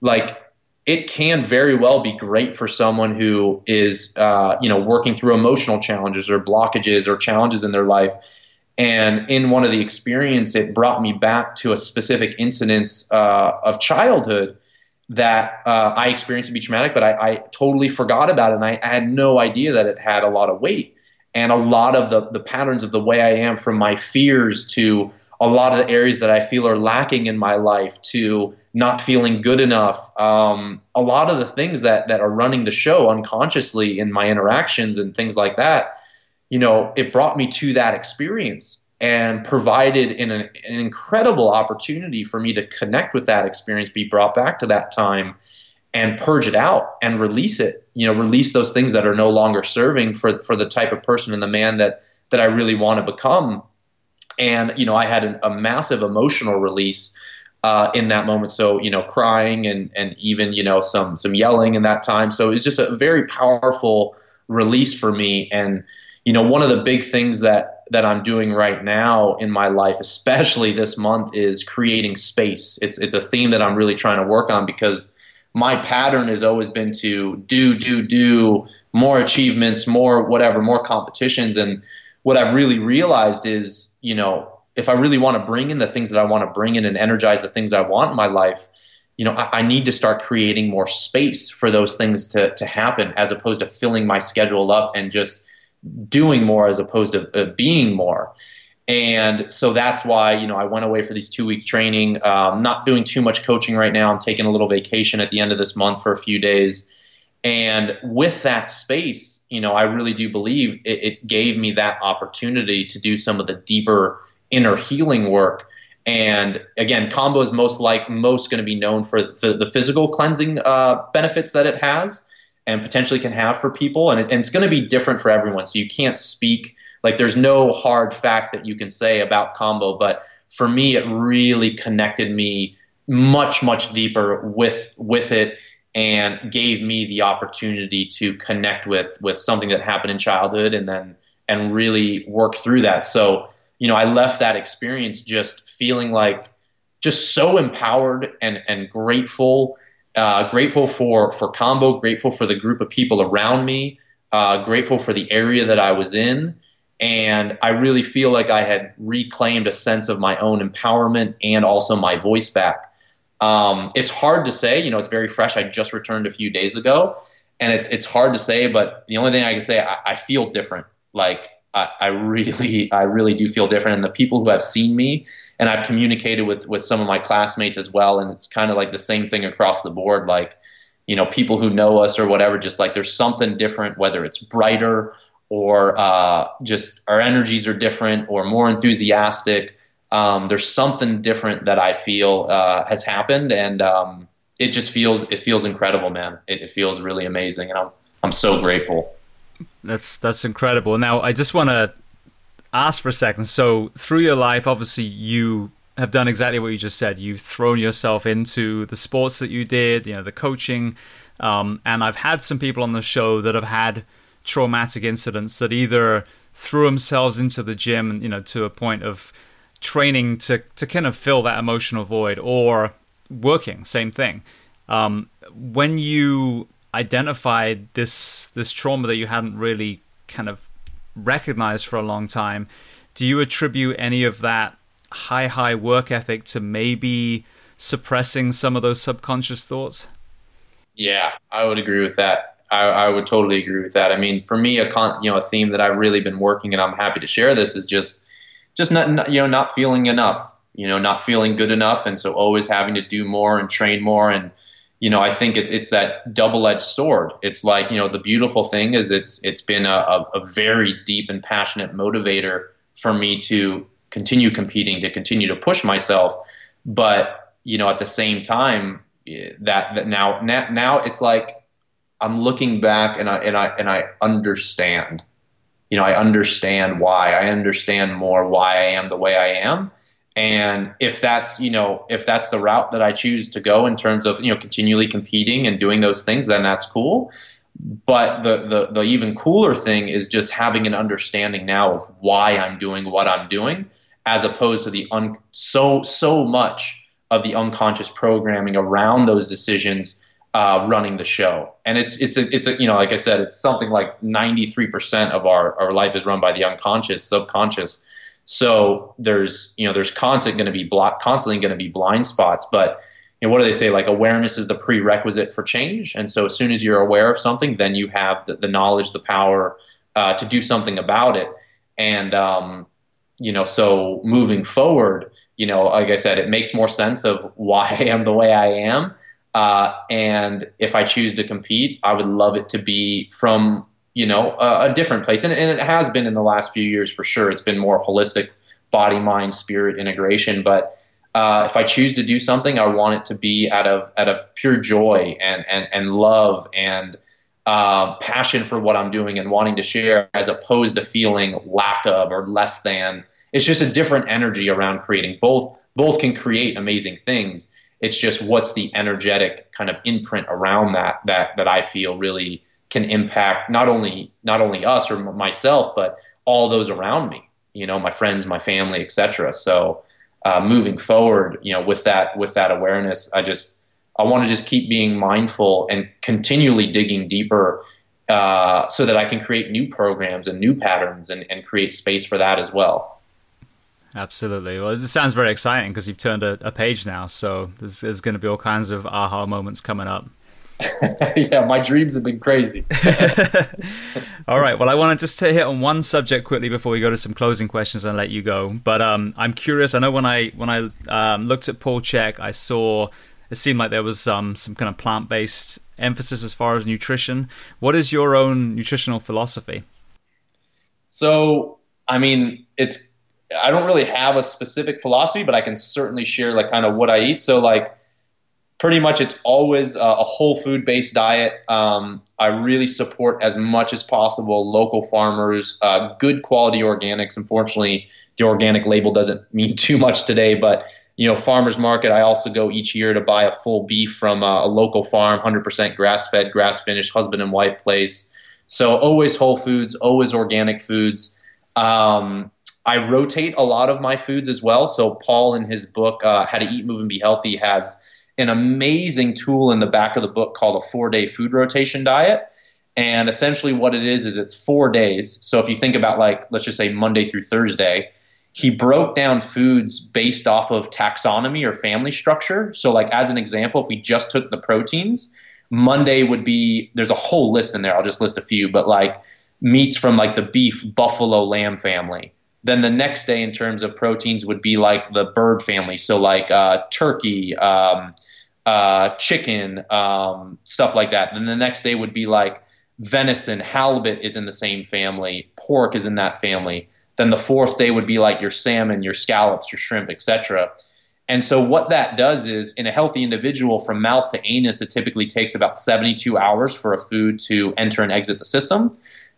Like, it can very well be great for someone who is, uh, you know, working through emotional challenges or blockages or challenges in their life. And in one of the experience, it brought me back to a specific incidence uh, of childhood that uh, I experienced to be traumatic, but I, I totally forgot about it. And I, I had no idea that it had a lot of weight, and a lot of the, the patterns of the way I am, from my fears to a lot of the areas that I feel are lacking in my life to not feeling good enough. Um, a lot of the things that, that are running the show unconsciously in my interactions and things like that, you know, it brought me to that experience and provided in an, an incredible opportunity for me to connect with that experience, be brought back to that time and purge it out and release it, you know, release those things that are no longer serving for, for the type of person and the man that, that I really want to become. And, you know, I had an, a massive emotional release uh, in that moment. So, you know, crying and and even, you know, some some yelling in that time. So it was just a very powerful release for me. And, you know, one of the big things that that I'm doing right now in my life, especially this month, is creating space. It's it's a theme that I'm really trying to work on, because my pattern has always been to do, do, do, more achievements, more whatever, more competitions. And what I've really realized is, you know, if I really want to bring in the things that I want to bring in and energize the things I want in my life, you know, I, I need to start creating more space for those things to, to happen, as opposed to filling my schedule up and just doing more as opposed to uh, being more. And so that's why, you know, I went away for these two week training, um, not doing too much coaching right now. I'm taking a little vacation at the end of this month for a few days. And with that space, you know, I really do believe it, it gave me that opportunity to do some of the deeper inner healing work. And again, combo is most like most going to be known for the, the physical cleansing uh, benefits that it has and potentially can have for people. And, it, and it's going to be different for everyone. So you can't speak, like there's no hard fact that you can say about combo. But for me, it really connected me much, much deeper with with it, and gave me the opportunity to connect with with something that happened in childhood and then and really work through that. So, you know, I left that experience just feeling like just so empowered and and grateful, uh, grateful for for combo, grateful for the group of people around me, uh, grateful for the area that I was in. And I really feel like I had reclaimed a sense of my own empowerment and also my voice back. Um, it's hard to say, you know, it's very fresh. I just returned a few days ago, and it's, it's hard to say, but the only thing I can say, I, I feel different. Like I, I really, I really do feel different. And the people who have seen me, and I've communicated with, with some of my classmates as well. And it's kind of like the same thing across the board. Like, you know, people who know us or whatever, just like there's something different, whether it's brighter or, uh, just our energies are different or more enthusiastic. Um, there's something different that I feel uh, has happened, and um, it just feels it feels incredible, man. It, it feels really amazing, and I'm I'm so grateful. That's that's incredible. Now, I just want to ask for a second. So, through your life, obviously, you have done exactly what you just said. You've thrown yourself into the sports that you did, you know, the coaching, um, and I've had some people on the show that have had traumatic incidents that either threw themselves into the gym, you know, to a point of training to, to kind of fill that emotional void, or working, same thing. Um, when you identified this this trauma that you hadn't really kind of recognized for a long time, do you attribute any of that high, high work ethic to maybe suppressing some of those subconscious thoughts? Yeah, I would agree with that. I, I would totally agree with that. I mean, for me, a con, you know, a theme that I've really been working, and I'm happy to share this, is just, just not, not, you know, not feeling enough, you know, not feeling good enough. And so always having to do more and train more. And, you know, I think it's, it's that double-edged sword. It's like, you know, the beautiful thing is it's, it's been a, a, a very deep and passionate motivator for me to continue competing, to continue to push myself. But, you know, at the same time that, that now, now, now it's like, I'm looking back and I and I and I understand, you know, I understand why. I understand more why I am the way I am, and if that's, you know, if that's the route that I choose to go in terms of, you know, continually competing and doing those things, then that's cool. But the the the even cooler thing is just having an understanding now of why I'm doing what I'm doing, as opposed to the un, so so much of the unconscious programming around those decisions Uh, running the show. And it's it's a, it's a, you know, like I said, it's something like ninety-three percent of our, our life is run by the unconscious, subconscious. So there's, you know, there's constant going to be block, constantly going to be blind spots. But, you know, what do they say? Like, awareness is the prerequisite for change. And so as soon as you're aware of something, then you have the, the knowledge, the power uh, to do something about it. And, um, you know, so moving forward, you know, like I said, it makes more sense of why I am the way I am. Uh, and if I choose to compete, I would love it to be from, you know, a, a different place. And, and it has been in the last few years, for sure. It's been more holistic body, mind, spirit integration. But uh, if I choose to do something, I want it to be out of out of pure joy and and, and love and uh, passion for what I'm doing and wanting to share, as opposed to feeling lack of or less than. It's just a different energy around creating. Both both can create amazing things. It's just what's the energetic kind of imprint around that that that I feel really can impact not only not only us or m- myself, but all those around me. You know, my friends, my family, et cetera. So uh, moving forward, you know, with that with that awareness, I just I want to just keep being mindful and continually digging deeper, uh, so that I can create new programs and new patterns and, and create space for that as well. Absolutely. Well, this sounds very exciting because you've turned a, a page now. So there's, there's going to be all kinds of aha moments coming up. Yeah, my dreams have been crazy. All right. Well, I want to just hit on one subject quickly before we go to some closing questions and let you go. But um, I'm curious. I know when I when I um, looked at Paul Chek, I saw it seemed like there was um, some kind of plant-based emphasis as far as nutrition. What is your own nutritional philosophy? So, I mean, it's I don't really have a specific philosophy, but I can certainly share like kind of what I eat. So like pretty much it's always a, a whole food based diet. Um, I really support as much as possible local farmers, uh, good quality organics. Unfortunately, the organic label doesn't mean too much today, but you know, farmers market, I also go each year to buy a full beef from a, a local farm, one hundred percent grass fed, grass finished, husband and wife place. So always whole foods, always organic foods. Um, I rotate a lot of my foods as well. So Paul, in his book, uh, How to Eat, Move, and Be Healthy, has an amazing tool in the back of the book called a four-day food rotation diet. And essentially what it is is it's four days. So if you think about like, let's just say Monday through Thursday, he broke down foods based off of taxonomy or family structure. So like as an example, if we just took the proteins, Monday would be – there's a whole list in there. I'll just list a few. But like meats from like the beef, buffalo, lamb family. Then the next day in terms of proteins would be like the bird family. So like uh, turkey, um, uh, chicken, um, stuff like that. Then the next day would be like venison, halibut is in the same family, pork is in that family. Then the fourth day would be like your salmon, your scallops, your shrimp, et cetera. And so what that does is in a healthy individual from mouth to anus, it typically takes about seventy-two hours for a food to enter and exit the system.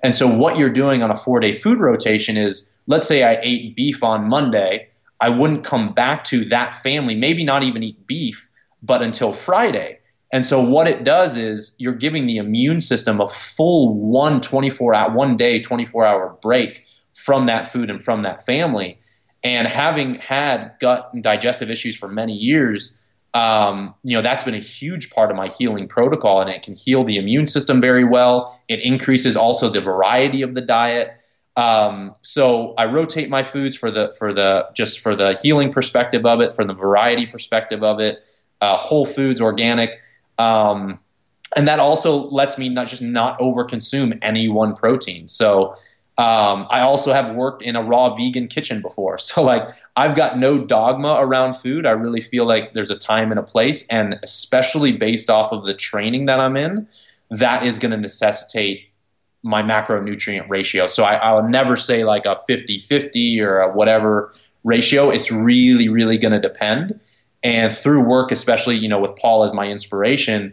And so what you're doing on a four-day food rotation is, let's say I ate beef on Monday, I wouldn't come back to that family, maybe not even eat beef, but until Friday. And so what it does is you're giving the immune system a full one twenty-four hour, one day, twenty-four hour break from that food and from that family. And having had gut and digestive issues for many years, um, you know, that's been a huge part of my healing protocol, and it can heal the immune system very well. It increases also the variety of the diet. Um, so I rotate my foods for the, for the, just for the healing perspective of it, for the variety perspective of it, uh, whole foods, organic. Um, And that also lets me not just not overconsume any one protein. So um, I also have worked in a raw vegan kitchen before. So like I've got no dogma around food. I really feel like there's a time and a place, and especially based off of the training that I'm in, that is going to necessitate my macronutrient ratio. So I, I'll never say like a fifty-fifty or a whatever ratio. It's really, really going to depend. And through work, especially, you know, with Paul as my inspiration,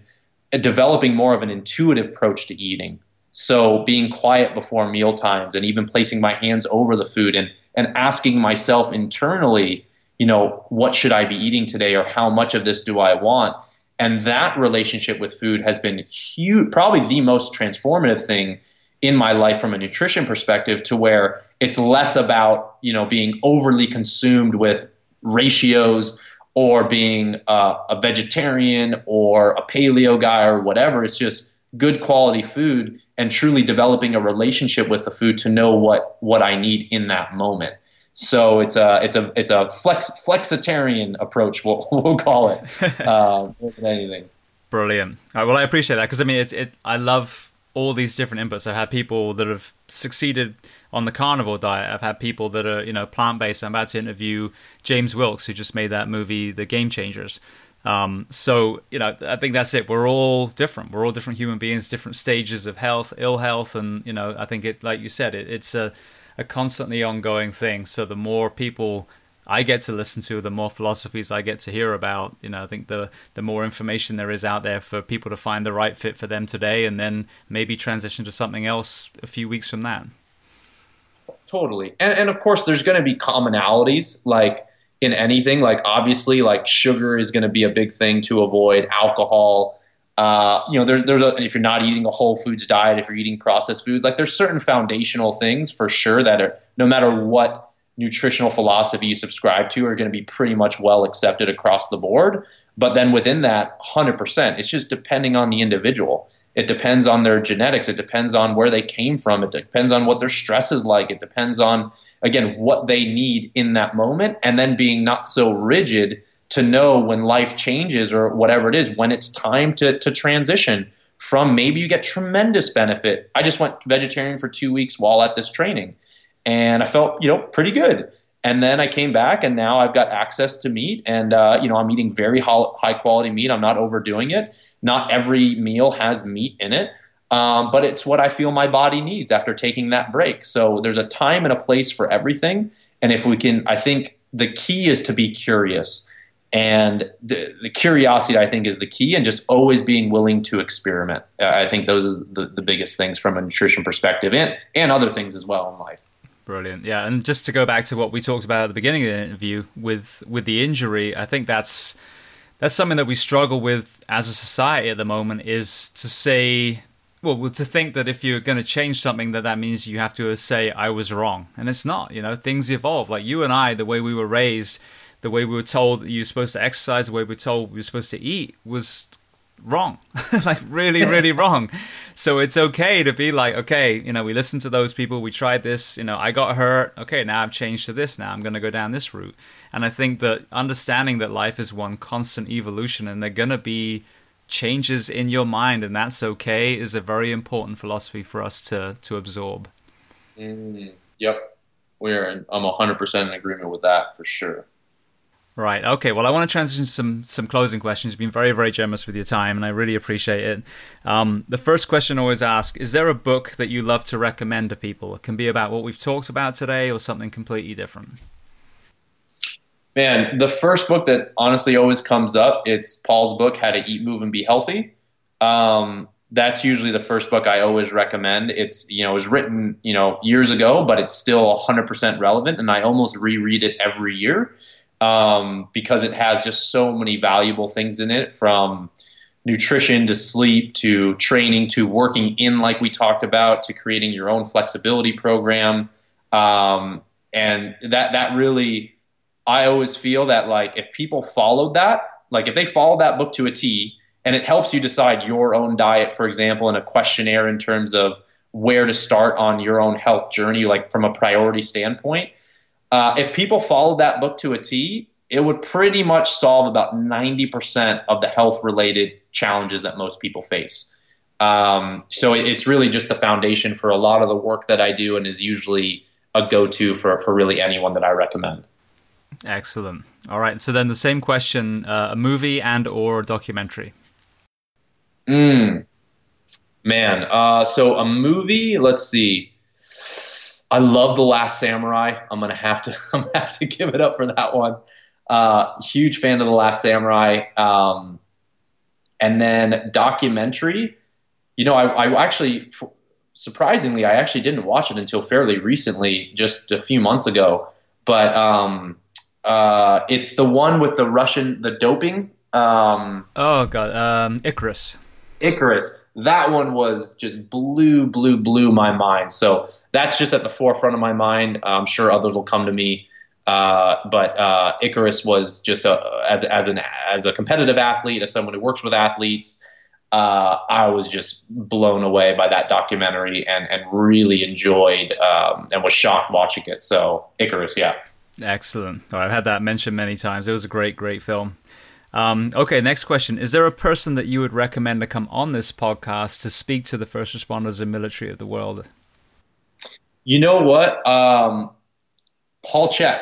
developing more of an intuitive approach to eating. So being quiet before meal times and even placing my hands over the food and, and asking myself internally, you know, what should I be eating today, or how much of this do I want? And that relationship with food has been huge, probably the most transformative thing in my life from a nutrition perspective, to where it's less about, you know, being overly consumed with ratios or being uh, a vegetarian or a paleo guy or whatever. It's just good quality food and truly developing a relationship with the food to know what, what I need in that moment. So it's a it's a it's a flex flexitarian approach, we'll we'll call it, um, more than anything. Brilliant. All right, well, I appreciate that, because I mean, it's it. I love all these different inputs. I've had people that have succeeded on the carnivore diet. I've had people that are, you know, plant-based. I'm about to interview James Wilks, who just made that movie, The Game Changers. Um, so, you know, I think that's it. We're all different. We're all different human beings, different stages of health, ill health. And, you know, I think it, like you said, it, it's a, a constantly ongoing thing. So the more people I get to listen to, the more philosophies I get to hear about, you know, I think the the more information there is out there for people to find the right fit for them today, and then maybe transition to something else a few weeks from that. Totally. And, and of course, there's going to be commonalities, like in anything. Like obviously, like sugar is going to be a big thing to avoid, alcohol. Uh, you know, there's there's a, if you're not eating a whole foods diet, if you're eating processed foods, like there's certain foundational things for sure that are, no matter what nutritional philosophy you subscribe to, are going to be pretty much well accepted across the board. But then within that, one hundred percent, it's just depending on the individual. It depends on their genetics. It depends on where they came from. It depends on what their stress is like. It depends on, again, what they need in that moment, and then being not so rigid to know when life changes or whatever it is, when it's time to, to transition from, maybe you get tremendous benefit. I just went vegetarian for two weeks while at this training, and I felt, you know, pretty good. And then I came back, and now I've got access to meat, and, uh, you know, I'm eating very high quality meat. I'm not overdoing it. Not every meal has meat in it, um, but it's what I feel my body needs after taking that break. So there's a time and a place for everything. And if we can, I think the key is to be curious, and the, the curiosity, I think, is the key, and just always being willing to experiment. Uh, I think those are the, the biggest things from a nutrition perspective, and, and other things as well in life. Brilliant. Yeah. And just to go back to what we talked about at the beginning of the interview with with the injury, I think that's that's something that we struggle with as a society at the moment, is to say, well, to think that if you're going to change something, that that means you have to say, I was wrong. And it's not, you know, things evolve. Like you and I, the way we were raised, the way we were told that you're supposed to exercise, the way we were told we were supposed to eat was wrong. Like really, really wrong. So it's okay to be like, okay, you know, we listened to those people, we tried this, you know, I got hurt, okay, now I've changed to this, now I'm going to go down this route. And I think that understanding that life is one constant evolution, and there are going to be changes in your mind, and that's okay, is a very important philosophy for us to to absorb. Mm, yep, we're in, I'm one hundred percent in agreement with that for sure. Right. Okay. Well, I want to transition to some, some closing questions. You've been very, very generous with your time, and I really appreciate it. Um, the first question I always ask, is there a book that you love to recommend to people? It can be about what we've talked about today or something completely different. Man, the first book that honestly always comes up, it's Paul's book, How to Eat, Move, and Be Healthy. Um, that's usually the first book I always recommend. It's, you know, it was written, you know, years ago, but it's still one hundred percent relevant, and I almost reread it every year. Um, because it has just so many valuable things in it, from nutrition to sleep to training to working in, like we talked about, to creating your own flexibility program. Um, and that that really, I always feel that, like, if people followed that, like if they follow that book to a T, and it helps you decide your own diet, for example, in a questionnaire in terms of where to start on your own health journey, like from a priority standpoint. Uh, if people followed that book to a T, it would pretty much solve about ninety percent of the health-related challenges that most people face. Um, so it, it's really just the foundation for a lot of the work that I do, and is usually a go-to for, for really anyone that I recommend. Excellent. All right. So then the same question, uh, a movie and or documentary? Mm. Man. Uh, so a movie, let's see. I love The Last Samurai. I'm going to have to, I'm gonna have to give it up for that one. Uh, huge fan of The Last Samurai. Um, and then documentary, you know, I, I actually, surprisingly, I actually didn't watch it until fairly recently, just a few months ago. But um, uh, it's the one with the Russian, the doping. Um, oh, God. Um, Icarus. Icarus. That one was just blew, blew, blew my mind. So that's just at the forefront of my mind. I'm sure others will come to me. Uh, but uh, Icarus was just a, as as an as a competitive athlete, as someone who works with athletes, uh, I was just blown away by that documentary and and really enjoyed um, and was shocked watching it. So Icarus, yeah, excellent. All right, I've had that mentioned many times. It was a great, great film. Um, okay, next question: is there a person that you would recommend to come on this podcast to speak to the first responders and military of the world? You know what, um, Paul Chek.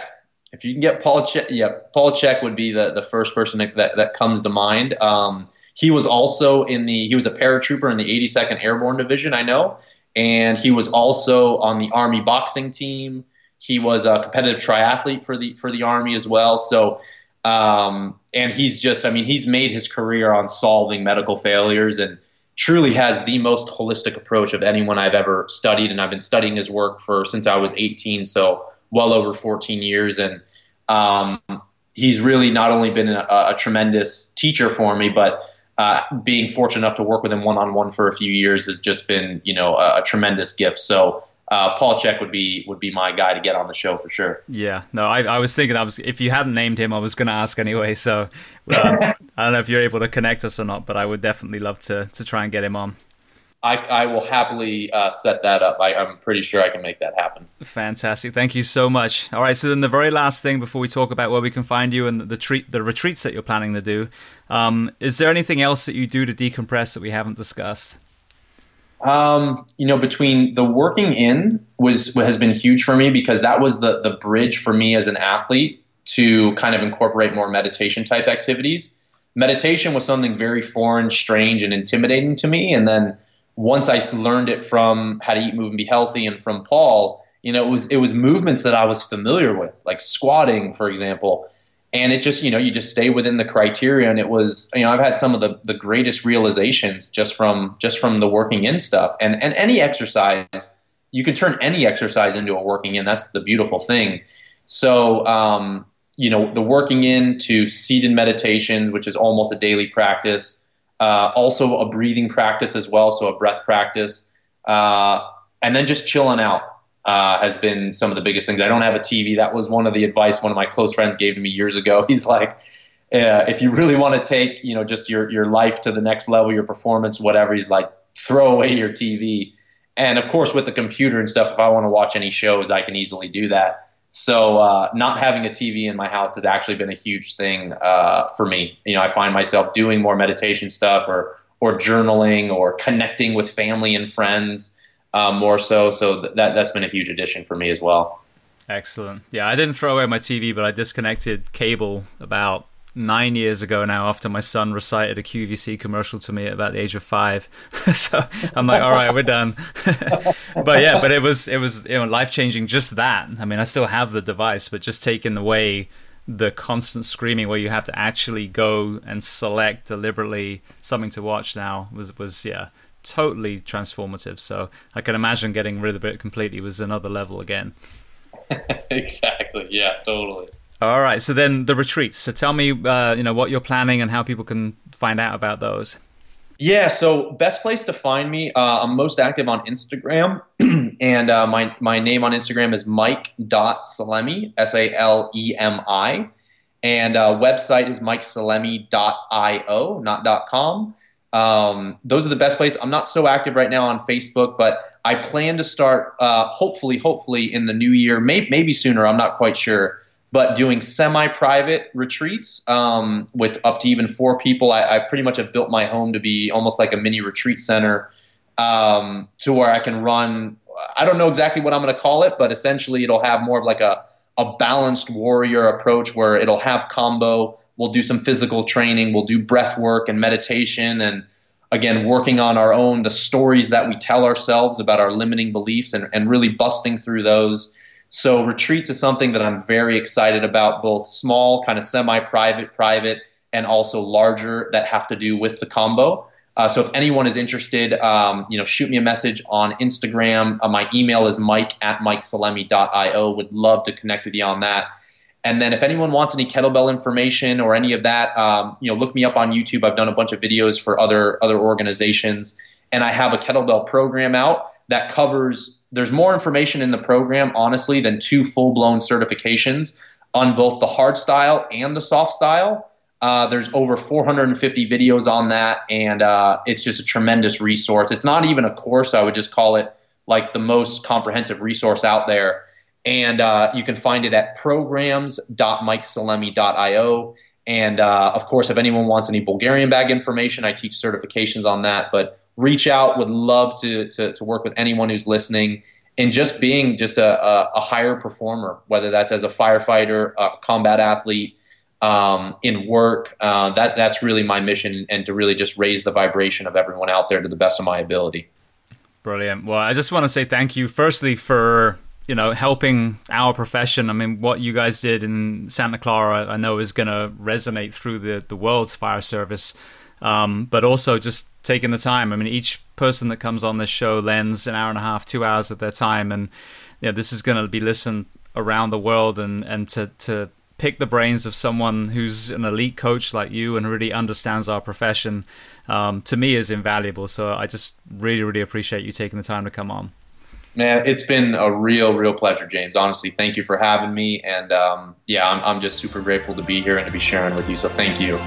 If you can get Paul Chek, yeah, Paul Chek would be the, the first person that, that comes to mind. Um, he was also in the, he was a paratrooper in the eighty-second Airborne Division, I know. And he was also on the Army boxing team. He was a competitive triathlete for the, for the Army as well. So, um, and he's just, I mean, he's made his career on solving medical failures and truly has the most holistic approach of anyone I've ever studied. And I've been studying his work for, since I was eighteen. So well over fourteen years. And um, he's really not only been a, a tremendous teacher for me, but uh, being fortunate enough to work with him one-on-one for a few years has just been, you know, a, a tremendous gift. So uh, Paul Chek would be, would be my guy to get on the show for sure. Yeah, no, I, I was thinking I was, if you hadn't named him, I was going to ask anyway. So uh, I don't know if you're able to connect us or not, but I would definitely love to, to try and get him on. I, I will happily uh, set that up. I, I'm pretty sure I can make that happen. Fantastic. Thank you so much. All right. So then the very last thing before we talk about where we can find you and the treat, the retreats that you're planning to do, um, is there anything else that you do to decompress that we haven't discussed? Um, you know, between the working in was has been huge for me because that was the the bridge for me as an athlete to kind of incorporate more meditation type activities. Meditation was something very foreign, strange, and intimidating to me. And then once I learned it from How to Eat, Move, and Be Healthy and from Paul, you know, it was it was movements that I was familiar with, like squatting, for example. And it just, you know, you just stay within the criteria. And it was, you know, I've had some of the, the greatest realizations just from just from the working in stuff. And and any exercise, you can turn any exercise into a working in. That's the beautiful thing. So, um, you know, the working in to seated meditation, which is almost a daily practice. Uh, also a breathing practice as well, so a breath practice. Uh, and then just chilling out uh, has been some of the biggest things. I don't have a T V. That was one of the advice one of my close friends gave to me years ago. He's like, uh, if you really want to take, you know, just your, your life to the next level, your performance, whatever, he's like, throw away your T V. And, of course, with the computer and stuff, if I want to watch any shows, I can easily do that. So uh, not having a T V in my house has actually been a huge thing uh, for me. You know, I find myself doing more meditation stuff or or journaling or connecting with family and friends uh, more so. So th- that, that's been a huge addition for me as well. Excellent. Yeah, I didn't throw away my T V, but I disconnected cable about nine years ago now after my son recited a Q V C commercial to me at about the age of five. So I'm like, all right, we're done. But yeah, but it was, it was, you know, life-changing just that. I mean, I still have the device, but just taking away the constant screaming where you have to actually go and select deliberately something to watch now was, was yeah, totally transformative. So I can imagine getting rid of it completely was another level again. Exactly. Yeah, totally. All right. So then the retreats. So tell me, uh, you know, what you're planning and how people can find out about those. Yeah. So best place to find me. Uh, I'm most active on Instagram. And uh, my, my name on Instagram is Mike dot Salemi, S A L E M I. And uh, website is Mike Salemi dot io, not .com. Um, those are the best places. I'm not so active right now on Facebook, but I plan to start uh, hopefully, hopefully in the new year, may- maybe sooner. I'm not quite sure. but doing semi-private retreats um, with up to even four people. I, I pretty much have built my home to be almost like a mini retreat center um, to where I can run. I don't know exactly what I'm going to call it, but essentially it'll have more of like a, a balanced warrior approach where it'll have combo. We'll do some physical training. We'll do breath work and meditation and, again, working on our own, the stories that we tell ourselves about our limiting beliefs and, and really busting through those. So retreats is something that I'm very excited about, both small, kind of semi-private, private, and also larger that have to do with the combo. Uh, so if anyone is interested, um, you know, shoot me a message on Instagram. Uh, my email is mike at mikesalemi.io. Would love to connect with you on that. And then if anyone wants any kettlebell information or any of that, um, you know, look me up on YouTube. I've done a bunch of videos for other other organizations. And I have a kettlebell program out that covers – there's more information in the program, honestly, than two full-blown certifications on both the hard style and the soft style. Uh, there's over four hundred fifty videos on that, and uh, it's just a tremendous resource. It's not even a course. I would just call it like the most comprehensive resource out there. And uh, you can find it at programs dot mike salemi dot io. And, uh, of course, if anyone wants any Bulgarian bag information, I teach certifications on that. But reach out. Would love to to, to work with anyone who's listening and just being just a, a, a higher performer, whether that's as a firefighter, a combat athlete, um, in work. Uh, that that's really my mission, and to really just raise the vibration of everyone out there to the best of my ability. Brilliant. Well, I just want to say thank you, firstly, for – you know, helping our profession. I mean, what you guys did in Santa Clara, I know is going to resonate through the, the world's fire service. Um, but also just taking the time. I mean, each person that comes on this show lends an hour and a half, two hours of their time. And you know, this is going to be listened around the world, and, and to, to pick the brains of someone who's an elite coach like you and really understands our profession, um, to me is invaluable. So I just really, really appreciate you taking the time to come on. Man, it's been a real, real pleasure, James. Honestly, thank you for having me. And um, yeah, I'm, I'm just super grateful to be here and to be sharing with you. So thank you.